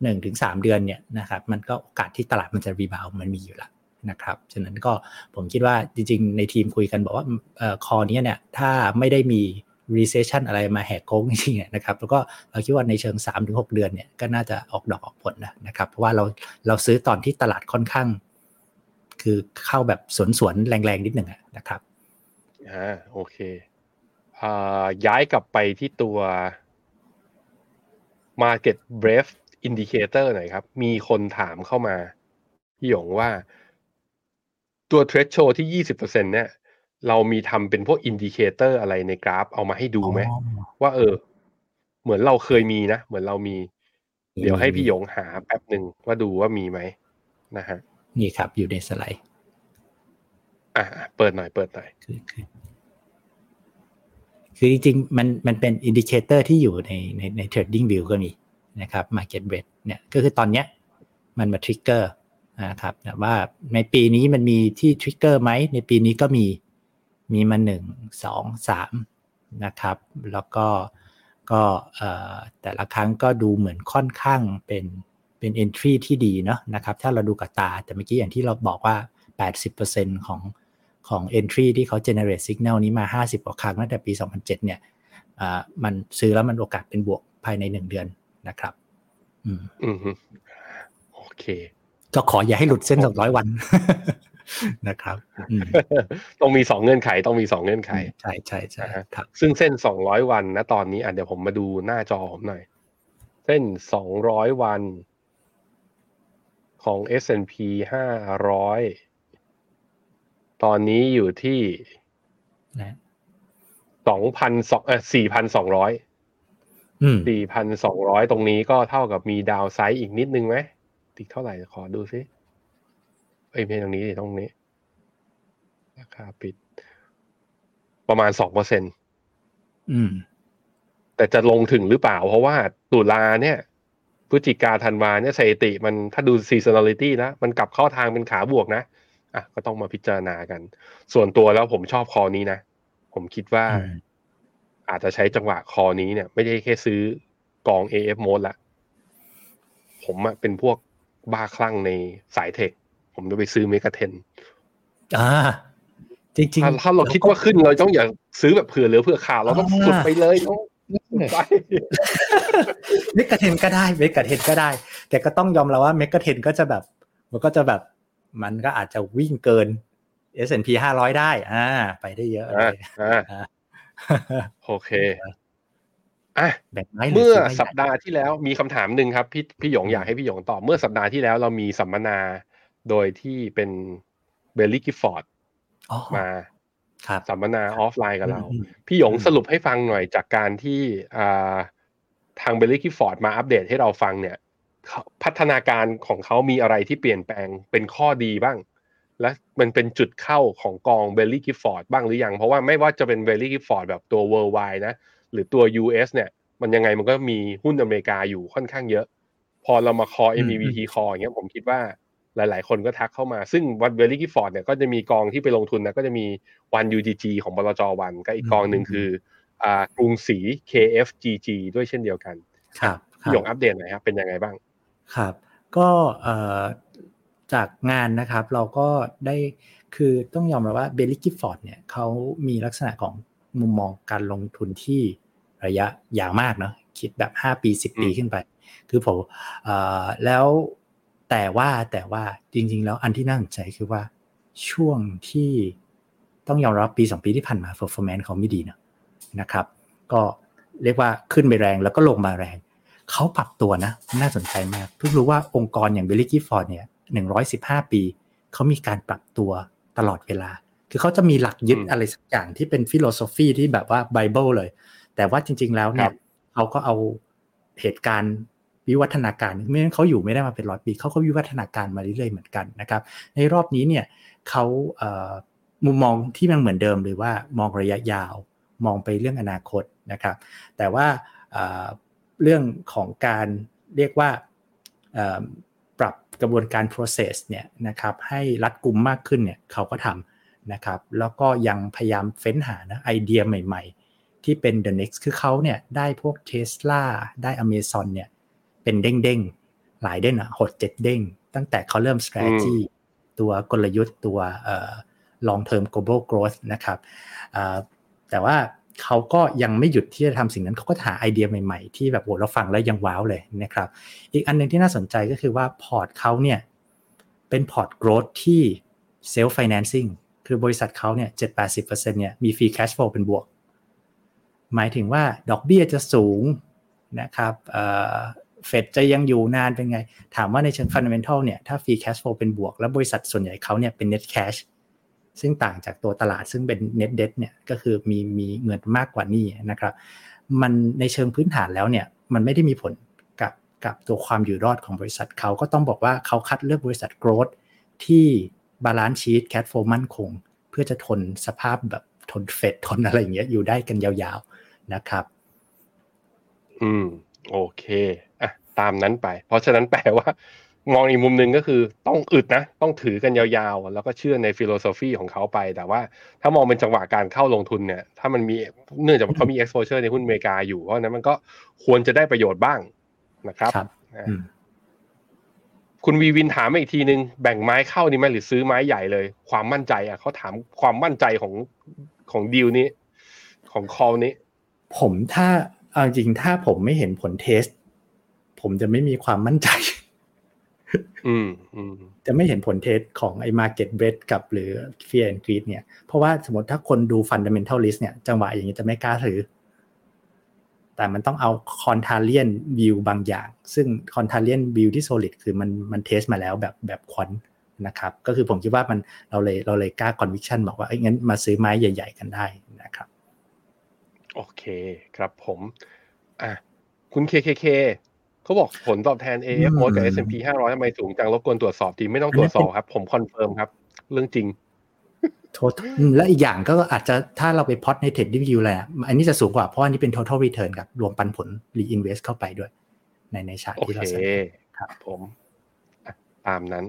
หนึ่งถึงสาม เดือนเนี่ยนะครับมันก็โอกาสที่ตลาดมันจะรีบาวด์มันมีอยู่แล้วนะครับฉะนั้นก็ผมคิดว่าจริงๆในทีมคุยกันบอกว่าเอ่อ call นี้เนี่ยถ้าไม่ได้มี recession อะไรมาแหกโค้งจริงๆนะครับแล้วก็เราคิดว่าในเชิง สามถึงหก เดือนเนี่ยก็น่าจะออกดอกออกผลนะนะครับเพราะว่าเราเราซื้อตอนที่ตลาดค่อนข้างคือเข้าแบบสวนๆแรงๆนิดหนึ่งนะครับอ่าโอเคอ่าย้ายกลับไปที่ตัว Market Brief Indicator หน่อยครับมีคนถามเข้ามาพี่หยงว่าตัว Threshold ที่ ยี่สิบเปอร์เซ็นต์ เนี่ยเรามีทำเป็นพวก Indicator อะไรในกราฟเอามาให้ดูไหมว่าเออเหมือนเราเคยมีนะเหมือนเรามีเดี๋ยวให้พี่หยงหาแป๊บนึงว่าดูว่ามีไหมนะฮะนี่ครับอยู่ในสไลด์อ่ะเปิดหน่อยเปิดหน่อยคือคือคือจริงๆมันมันเป็นอินดิเคเตอร์ที่อยู่ในในใน Trading View ก็มี นะครับ market breadth เนี่ยก็คือตอนเนี้ยมันมา trigger นะครับว่าในปีนี้มันมีที่ trigger ไหมในปีนี้ก็มีมีมาหนึ่ง สอง สามนะครับแล้วก็ก็แต่ละครั้งก็ดูเหมือนค่อนข้างเป็นเป็น entry ที่ดีเนาะนะครับถ้าเราดูกับตาแต่เมื่อกี้อย่างที่เราบอกว่า แปดสิบเปอร์เซ็นต์ ของของ entry ที่เขา generate signal นี้มาห้าสิบกว่าครั้งตั้งแต่ปีสองพันเจ็ดเนี่ยมันซื้อแล้วมันโอกาสเป็นบวกภายในหนึ่งเดือนนะครับอืมอืมโอเคก็ขออย่าให้หลุดเส้นสองร้อยวันนะครับต้องมีสองเงื่อนไขต้องมีสองเงื่อนไขใช่ๆๆนะครับซึ่งเส้นสองร้อยวันนะตอนนี้อ่ะเดี๋ยวผมมาดูหน้าจอผมหน่อยเส้นสองร้อยวันของ เอส แอนด์ พี ห้าร้อยตอนนี้อยู่ที่นะ สองพันสองร้อย เอ่อ สี่พันสองร้อย อืม สี่พันสองร้อย ตรงนี้ก็เท่ากับมีดาวไซด์อีกนิดนึงมั้ยอีกเท่าไหร่ขอดูซิไอ้เพลงตรงนี้ดิตรงนี้ราคาปิดประมาณ สองเปอร์เซ็นต์ อืมแต่จะลงถึงหรือเปล่าเพราะว่าตุลาเนี่ยพฤศจิกาธันวาเนี่ยสถิติมันถ้าดู seasonality นะมันกลับเข้าทางเป็นขาบวกนะอ่ะก็ต้องมาพิจารณากันส่วนตัวแล้วผมชอบคอนี้นะผมคิดว่า อ, อาจจะใช้จังหวะคอนี้เนี่ยไม่ได้แค่ซื้อกอง เอ เอฟ Mode ละผมอะเป็นพวกบ้าคลั่งในสายเทคผมจะไปซื้อเมกะเทรนด์อ่าจริงๆถ้าเราคิดว่าขึ้นเราต้องอย่าซื้อแบบเผื่อเหลือเผื่อขาดเราต้องสุดไปเลยต้องไปเมกะเทรนด์ก็ได้เมกะเทรนด์ก็ได้แต่ก็ต้องยอมรับว่าเมกะเทรนด์ก็จะแบบมันก็จะแบบมันก็อาจจะวิ่งเกิน เอส แอนด์ พี ห้าร้อยได้อ่าไปได้เยอะเลยโอเคอ่ะเมื่อสัปดาห์ที่แล้วมีคำถามนึงครับพี่พี่หยงอยากให้พี่หยงตอบเมื่อสัปดาห์ที่แล้วเรามีสัมมนาโดยที่เป็น Baillie Gifford มาสัมมนาออฟไลน์กับเราพี่หยงสรุปให้ฟังหน่อยจากการที่ทาง Baillie Gifford มาอัปเดตให้เราฟังเนี่ยพัฒนาการของเขามีอะไรที่เปลี่ยนแปลงเป็นข้อดีบ้างและมันเป็นจุดเข้าของกอง Baillie Gifford บ้างหรือยังเพราะว่าไม่ว่าจะเป็น Baillie Gifford แบบตัว Worldwide นะหรือตัว ยู เอส เนี่ยมันยังไงมันก็มีหุ้นอเมริกาอยู่ค่อนข้างเยอะพอเรามาคอ เอ็ม อี วี ที Call อย่างเงี้ยผมคิดว่าหลายๆคนก็ทักเข้ามาซึ่งวัด Baillie Gifford เนี่ยก็จะมีกองที่ไปลงทุนนะก็จะมีวัน ยู จี จี ของบลจ.วันก็อีกกองหนึ่งคืออ่ากรุงศรี เค เอฟ จี จี ด้วยเช่นเดียวกันครับพี่หยงอัปเดตหน่อยครับเป็นยังไงบ้างครับก็เอ่อจากงานนะครับเราก็ได้คือต้องยอมรับว่า Baillie Gifford เนี่ยเขามีลักษณะของมุมมองการลงทุนที่ระยะยาวมากเนาะคิดแบบห้าปีสิบปีขึ้นไปคือผมเอ่อแล้วแต่ว่าแต่ว่าจริงๆแล้วอันที่น่าสนใจคือว่าช่วงที่ต้องยอมรับปีสองปีที่ผ่านมา performance เขาไม่ดีนะนะครับก็เรียกว่าขึ้นไปแรงแล้วก็ลงมาแรงเขาปรับตัวนะน่าสนใจมากเพิ่งรู้ว่าองค์กรอย่าง Baillie Gifford เนี่ยหนึ่งร้อยสิบห้าปีเขามีการปรับตัวตลอดเวลาคือเขาจะมีหลักยึดอะไรสักอย่างที่เป็น philosophy ที่แบบว่า Bible เลยแต่ว่าจริงๆแล้วเนี่ยเขาก็เอาเหตุการณ์วิวัฒนาการไม่งั้นเขาอยู่ไม่ได้มาเป็นร้อยปีเขาก็วิวัฒนาการมาเรื่อยๆเหมือนกันนะครับในรอบนี้เนี่ยเขามุมมองที่มันเหมือนเดิมเลยว่ามองระยะยาวมองไปเรื่องอนาคตนะครับแต่ว่าเรื่องของการเรียกว่าปรับกระบวนการ process เนี่ยนะครับให้รัดกุมมากขึ้นเนี่ยเขาก็ทำนะครับแล้วก็ยังพยายามเฟ้นหานะไอเดียใหม่ๆที่เป็น the next คือเขาเนี่ยได้พวก Tesla ได้ Amazon เนี่ยเป็นเด้งๆหลายเด้งอ่ะหดเจ็ดเด้งตั้งแต่เขาเริ่ม strategy ตัวกลยุทธ์ตัว long term global growth นะครับแต่ว่าเขาก็ยังไม่หยุดที่จะทำสิ่งนั้นเขาก็หาไอเดียใหม่ๆที่แบบโหเราฟังแล้วยังว้าวเลยนะครับอีกอันนึงที่น่าสนใจก็คือว่าพอร์ตเขาเนี่ยเป็นพอร์ต growth ที่ self financing คือบริษัทเขาเนี่ย เจ็ดสิบถึงแปดสิบเปอร์เซ็นต์ เนี่ยมี free cash flow เป็นบวกหมายถึงว่าดอกเบี้ยจะสูงนะครับเฟดจะยังอยู่นานเป็นไงถามว่าในเชิง fundamental เนี่ยถ้า free cash flow เป็นบวกแล้วบริษัทส่วนใหญ่เขาเนี่ยเป็น net cash ซึ่งต่างจากตัวตลาดซึ่งเป็น net debt เนี่ยก็คือมีมีเงินมากกว่านี่นะครับมันในเชิงพื้นฐานแล้วเนี่ยมันไม่ได้มีผลกับกับตัวความอยู่รอดของบริษัทเขาก็ต้องบอกว่าเขาคัดเลือกบริษัท growth ที่ balance sheet cash flow มั่นคงเพื่อจะทนสภาพแบบทนเฟดทนอะไรอย่างเงี้ยอยู่ได้กันยาวๆนะครับอืมโอเคอ่ะ ตามนั้นไปเพราะฉะนั้นแปลว่ามองอีกมุมนึงก็คือต้องอึดนะต้องถือกันยาวๆแล้วก็เชื่อในฟิโลโซฟีของเขาไปแต่ว่าถ้ามองเป็นจังหวะการเข้าลงทุนเนี่ยถ้ามันมีเนื่องจากเขามี exposure ในหุ้นอเมริกาอยู่เพราะนั้นมันก็ควรจะได้ประโยชน์บ้างนะครับคุณวีวินถามอีกทีนึงแบ่งไม้เข้านี่มั้ยหรือซื้อไม้ใหญ่เลยความมั่นใจอ่ะเขาถามความมั่นใจของของดีลนี้ของคอลนี้ผมถ้าเอาจริงถ้าผมไม่เห็นผลเทสผมจะไม่มีความมั่นใจอืมอืมจะไม่เห็นผลเทสของไอ้ Market Breadth กับหรือ Fear and Greed เนี่ยเพราะว่าสมมติถ้าคนดู Fundamental Risk เนี่ยจังหวะอย่างนี้จะไม่กล้าถือแต่มันต้องเอา Contrarian View บางอย่างซึ่ง Contrarian View ที่ Solid คือมันมันเทสมาแล้วแบบแบบควอนนะครับก็คือผมคิดว่ามันเราเลยเราเลยกล้า Conviction บอกว่าเอ้ยงั้นมาซื้อไม้ใหญ่ๆกันได้นะครับโอเคครับผมอ่ะคุณ เค เค เคเขาบอกผลตอบแทน เอ เอฟ กับ เอส แอนด์ พี ห้าร้อยทำไมสูงจังรบกวนตรวจสอบทีไม่ต้องตรวจสอบครับผมคอนเฟิร์มครับเรื่องจริงโทษและอีกอย่างก็อาจจะถ้าเราไปพอตใน Trade Review แหละอันนี้จะสูงกว่าเพราะอันนี้เป็น Total Return กับรวมปันผล Reinvest เข้าไปด้วยในในชาร์ตที่เราเสนอครับผมตามนั้น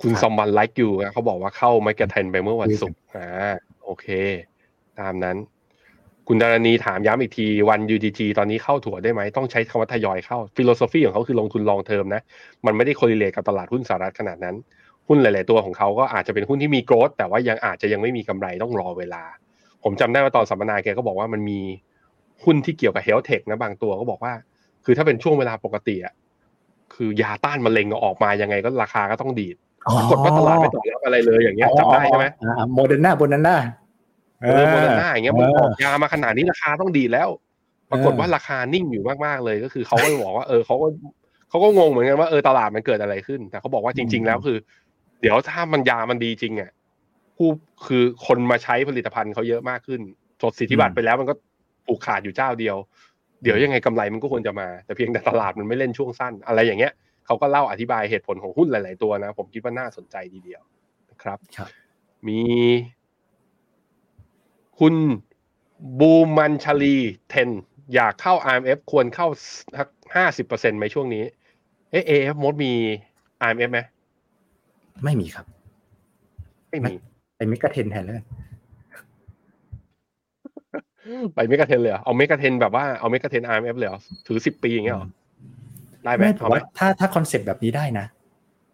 คุณซอมบันไลค์อยู่นะเขาบอกว่าเข้าไมค์กระเทนไปเมื่อวันศุกร์อ่าโอเคตามนั้นคุณดารณีถามย้ำอีกทีวัน ยู ที จี ตอนนี้เข้าถั่วได้ไหมต้องใช้คำว่าทยอยเข้าฟิโลโซฟีของเขาคือลงทุนลองเทอมนะมันไม่ได้โคลิเลตกับตลาดหุ้นสหรัฐขนาดนั้นหุ้นหลายๆตัวของเขาก็อาจจะเป็นหุ้นที่มีโกรธแต่ว่ายังอาจจะยังไม่มีกำไรต้องรอเวลาผมจำได้ว่าตอนสัมมนาแกก็บอกว่ามันมีหุ้นที่เกี่ยวกับเฮลท์เทคนะบางตัวก็บอกว่าคือถ้าเป็นช่วงเวลาปกติอ่ะคือยาต้านมะเร็งออกมายังไงก็ราคาก็ต้องดีดปรากฏว่าตลาดไม่ตอบรับอะไรเลยอย่างเงี้ยจำได้ใช่ไหมโมเดอร์นาโมเดอร์นาเออโมเดอร์นาอย่างเงี้ยมันออกยามาขนาดนี้ราคาต้องดีแล้วปรากฏว่าราคานิ่งอยู่มากๆเลยก็คือเขาก็บอกว่าเออเขาก็เขาก็งงเหมือนกันว่าเออตลาดมันเกิดอะไรขึ้นแต่เขาบอกว่าจริงๆแล้วคือเดี๋ยวถ้ามันยามันดีจริงอ่ะผู้คือคนมาใช้ผลิตภัณฑ์เขาเยอะมากขึ้นจดสิทธิบัตรไปแล้วมันก็ผูกขาดอยู่เจ้าเดียวเดี๋ยวยังไงกำไรมันก็ควรจะมาแต่เพียงแต่ตลาดมันไม่เล่นช่วงสั้นอะไรอย่างเงี้ยเขาก็เล่าอธิบายเหตุผลของหุ้นหลายๆตัวนะผมคิดว่าน่าสนใจดีเดียวนะครับมีคุณบูมันชลีสิบอยากเข้า อาร์ เอ็ม เอฟ ควรเข้า ห้าสิบเปอร์เซ็นต์ ไหมช่วงนี้เอ๊ะ เอ เอฟ มดมี อาร์ เอ็ม เอฟ มั้ยไม่มีครับไม่มีไปเมกะเทนแทนแล้วไปเมกะเทนเลยเหรอเอาเมกะเทนแบบว่าเอาเมกะเทน อาร์ เอ็ม เอฟ เลยเหรอถือสิบปีอย่างเงี้ยเหรอได้มั้ยเอามั้ยถ้าถ้าคอนเซ็ปต์แบบนี้ได้นะ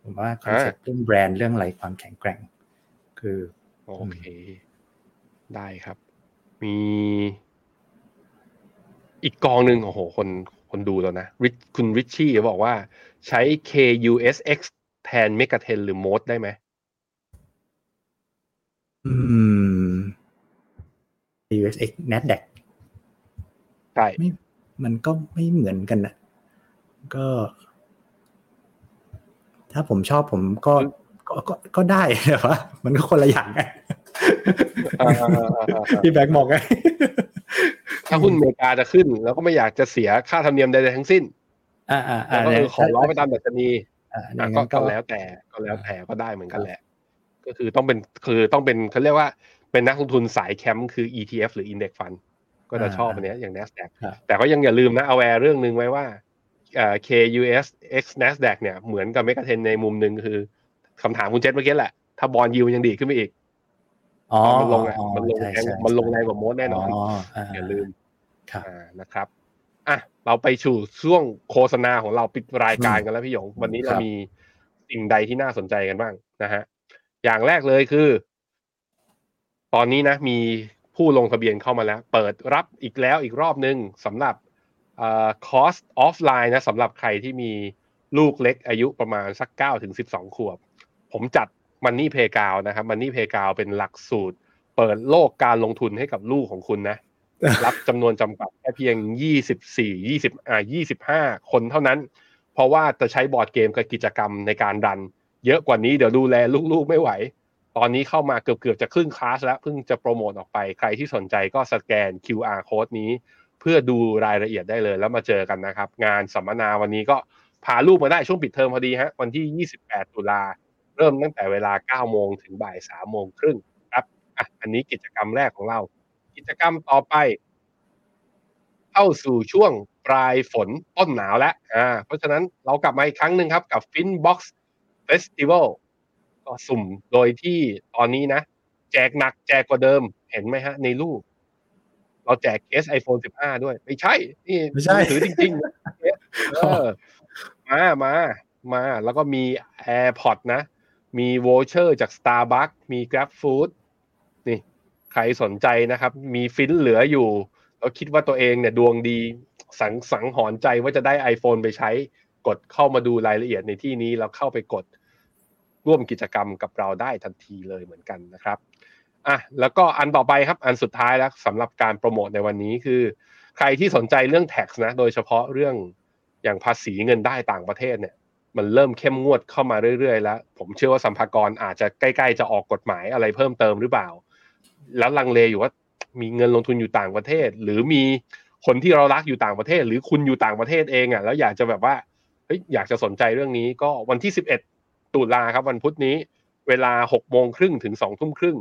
ผมว่าคอนเซ็ปต์เรื่องแบรนด์เรื่องอะไรความแข็งแกร่งคือโอเคได้ครับมีอีกกองหนึ่งโอ้โหคนคนดูแล้วนะคุณริชชี่บอกว่าใช้ เค ยู เอส เอ็กซ์ แทนเมกะเทนหรือโมดได้ไหมอืม ยู เอส เอ็กซ์ Nasdaq ใช่มันก็ไม่เหมือนกันนะก็ถ้าผมชอบผมก็ก็ก็ได้แต่ว่ามันก็คนละอย่างกันพี่แบงค์มองไงถ้าหุ้นอเมริกาจะขึ้นแล้วก็ไม่อยากจะเสียค่าธรรมเนียมใดๆทั้งสิ้นอ่าๆๆก็คือขอร้องไปตามดัชนีอ่าก็แล้วแต่ก็แล้วแต่ก็ได้เหมือนกันแหละก็คือต้องเป็นคือต้องเป็นเค้าเรียกว่าเป็นนักลงทุนสายแคมป์คือ อี ที เอฟ หรือ Index Fund ก็จะชอบอันเนี้ยอย่าง Nasdaq แต่ก็ยังอย่าลืมนะเอาแวร์เรื่องนึงไว้ว่าเอ่อ เค ยู เอส เอ็กซ์ Nasdaq เนี่ยเหมือนกับเมกะเทรนในมุมนึงคือคำถามคุณเจษเมื่อกี้แหละถ้าบอนด์ยิลด์ยังดีขึ้นไปอีกอ๋อมันลงอ่ะมันลงแรงมันลงแรงกว่าโมดแน่นอนอย่าลืมนะครับอ่ะเราไปสู่ช่วงโฆษณาของเราปิดรายการกันแล้วพี่หยงวันนี้เรามีสิ่งใดที่น่าสนใจกันบ้างนะฮะอย่างแรกเลยคือตอนนี้นะมีผู้ลงทะเบียนเข้ามาแล้วเปิดรับอีกแล้วอีกรอบนึงสำหรับเอ่อคอร์สออฟไลน์นะสำหรับใครที่มีลูกเล็กอายุประมาณสักเก้าถึงสิบสองขวบผมจัดมันนี่เพย์กาวนะครับมันนี่เพย์กาวเป็นหลักสูตรเปิดโลกการลงทุนให้กับลูกของคุณนะ รับจำนวนจำกัดแค่เพียงยี่สิบสี่ ยี่สิบ อ่า ยี่สิบห้าคนเท่านั้นเพราะว่าจะใช้บอร์ดเกมกับกิจกรรมในการรันเยอะกว่านี้เดี๋ยวดูแลลูกๆไม่ไหวตอนนี้เข้ามาเกือบๆจะครึ่งคลาสแล้วเพิ่งจะโปรโมทออกไปใครที่สนใจก็สแกน คิว อาร์ Code นี้เพื่อดูรายละเอียดได้เลยแล้วมาเจอกันนะครับงานสัมมนาวันนี้ก็พาลูกมาได้ช่วงปิดเทอมพอดีฮะวันที่ยี่สิบแปดตุลาเริ่มตั้งแต่เวลาเก้าโมงถึงบ่ายสามโมงครึ่งครับอ่ะอันนี้กิจกรรมแรกของเรากิจกรรมต่อไปเข้าสู่ช่วง ปลายฝนต้นหนาวแล้วอ่าเพราะฉะนั้นเรากลับมาอีกครั้งหนึ่งครับกับ Finbox Festival ก็สุ่มโดยที่ตอนนี้นะแจกหนักแจกกว่าเดิมเห็นไหมฮะในรูปเราแจกเคส ไอโฟน สิบห้า ด้วยไม่ใช่นี่ไม่ใช่ถือจริงๆเออมามามาแล้วก็มี AirPods นะมีโวลเชอร์จาก Starbucks มี GrabFood นี่ใครสนใจนะครับมีฟินเหลืออยู่แล้วคิดว่าตัวเองเนี่ยดวงดีสังสังหรณ์ใจว่าจะได้ iPhone ไปใช้กดเข้ามาดูรายละเอียดในที่นี้แล้วเข้าไปกดร่วมกิจกรรมกับเราได้ทันทีเลยเหมือนกันนะครับอ่ะแล้วก็อันต่อไปครับอันสุดท้ายแล้วสำหรับการโปรโมทในวันนี้คือใครที่สนใจเรื่อง tax นะโดยเฉพาะเรื่องอย่างภาษีเงินได้ต่างประเทศเนี่ยมันเริ่มเข้มงวดเข้ามาเรื่อยๆแล้วผมเชื่อว่าสัมภากรอาจจะใกล้ๆจะออกกฎหมายอะไรเพิ่มเติมหรือเปล่าแล้วลังเลอยู่ว่ามีเงินลงทุนอยู่ต่างประเทศหรือมีคนที่เรารักอยู่ต่างประเทศหรือคุณอยู่ต่างประเทศเองอ่ะแล้วอยากจะแบบว่าเฮ้ยอยากจะสนใจเรื่องนี้ก็วันที่สิบเอ็ดตุลาครับวันพุธนี้เวลา หกโมงครึ่ง ถึง สองทุ่มครึ่ง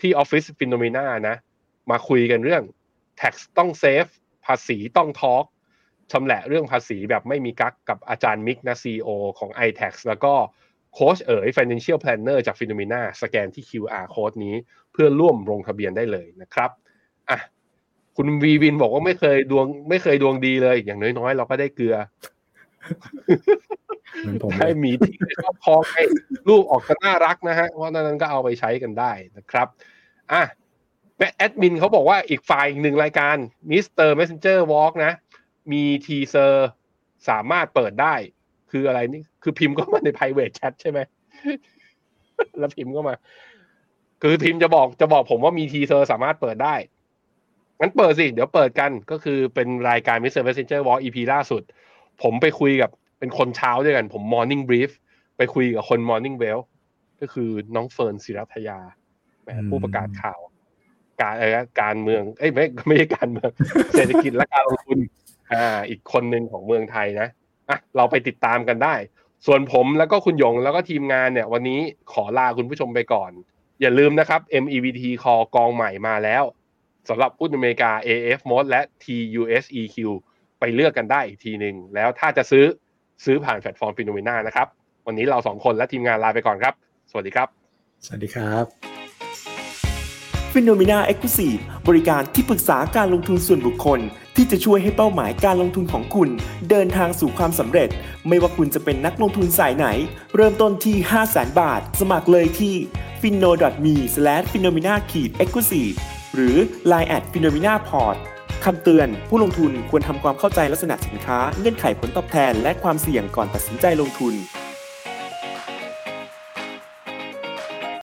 ที่ออฟฟิศ Finnomena นะมาคุยกันเรื่อง tax ต้องเซฟภาษีต้องทอล์คชำแหละเรื่องภาษีแบบไม่มีกั๊กกับอาจารย์มิกนะ ซี อี โอ ของ iTax แล้วก็โค้ชเอ๋ย Financial Planner จาก Finnomena สแกนที่ คิว อาร์ Code นี้เพื่อร่วมลงทะเบียนได้เลยนะครับอ่ะคุณวีวินบอกว่าไม่เคยดวงไม่เคยดวงดีเลยอย่างน้อยๆเราก็ได้เกลือให้มีที่ชอบคอให้รูปออกจะน่ารักนะฮะเพราะนั้นก็เอาไปใช้กันได้นะครับอ่ะแม่แอดมินเขาบอกว่าอีกฝ่ายอีกหนึ่งรายการ มิสเตอร์ Messenger Walk นะมีทีเซอร์สามารถเปิดได้คืออะไรนี่คือพิมพ์ก็มาใน private chat ใช่ไหมแล้วพิมพ์ก็มาคือพิมพ์จะบอกจะบอกผมว่ามีทีเซอร์สามารถเปิดได้งั้นเปิดสิเดี๋ยวเปิดกันก็คือเป็นรายการ มิสเตอร์ Messenger Walk อี พี ล่าสุดผมไปคุยกับเป็นคนเช้าด้วยกันผม Morning Brief ไปคุยกับคน Morning Well ก็คือน้องเฟิร์นศิรัทยาผู้ประกาศข่าวการเอ่อการเมืองเอ้ยไม่ไม่ใช่การเมืองเศรษฐกิจและการลงทุนอ่าอีกคนนึงของเมืองไทยนะอ่ะเราไปติดตามกันได้ส่วนผมแล้วก็คุณหยงแล้วก็ทีมงานเนี่ยวันนี้ขอลาคุณผู้ชมไปก่อนอย่าลืมนะครับ เอ็ม อี วี ที Call กองใหม่มาแล้วสำหรับหุ้นอเมริกา เอ เอฟ Mode และ ที ยู เอส อี คิว ไปเลือกกันได้อีกทีนึงแล้วถ้าจะซื้อซื้อผ่านแพลตฟอร์ม Finnomena นะครับวันนี้เราสองคนและทีมงานลาไปก่อนครับสวัสดีครับสวัสดีครับ Finnomena Exclusive บริการที่ปรึกษาการลงทุนส่วนบุคคลที่จะช่วยให้เป้าหมายการลงทุนของคุณเดินทางสู่ความสำเร็จไม่ว่าคุณจะเป็นนักลงทุนสายไหนเริ่มต้นที่ ห้าแสนบาทสมัครเลยที่ finno.me/finnomena-exclusive หรือ ไลน์ แอท finnomenaportคำเตือนผู้ลงทุนควรทำความเข้าใจลักษณะสินค้าเงื่อนไขผลตอบแทนและความเสี่ยงก่อนตัดสินใจลงทุน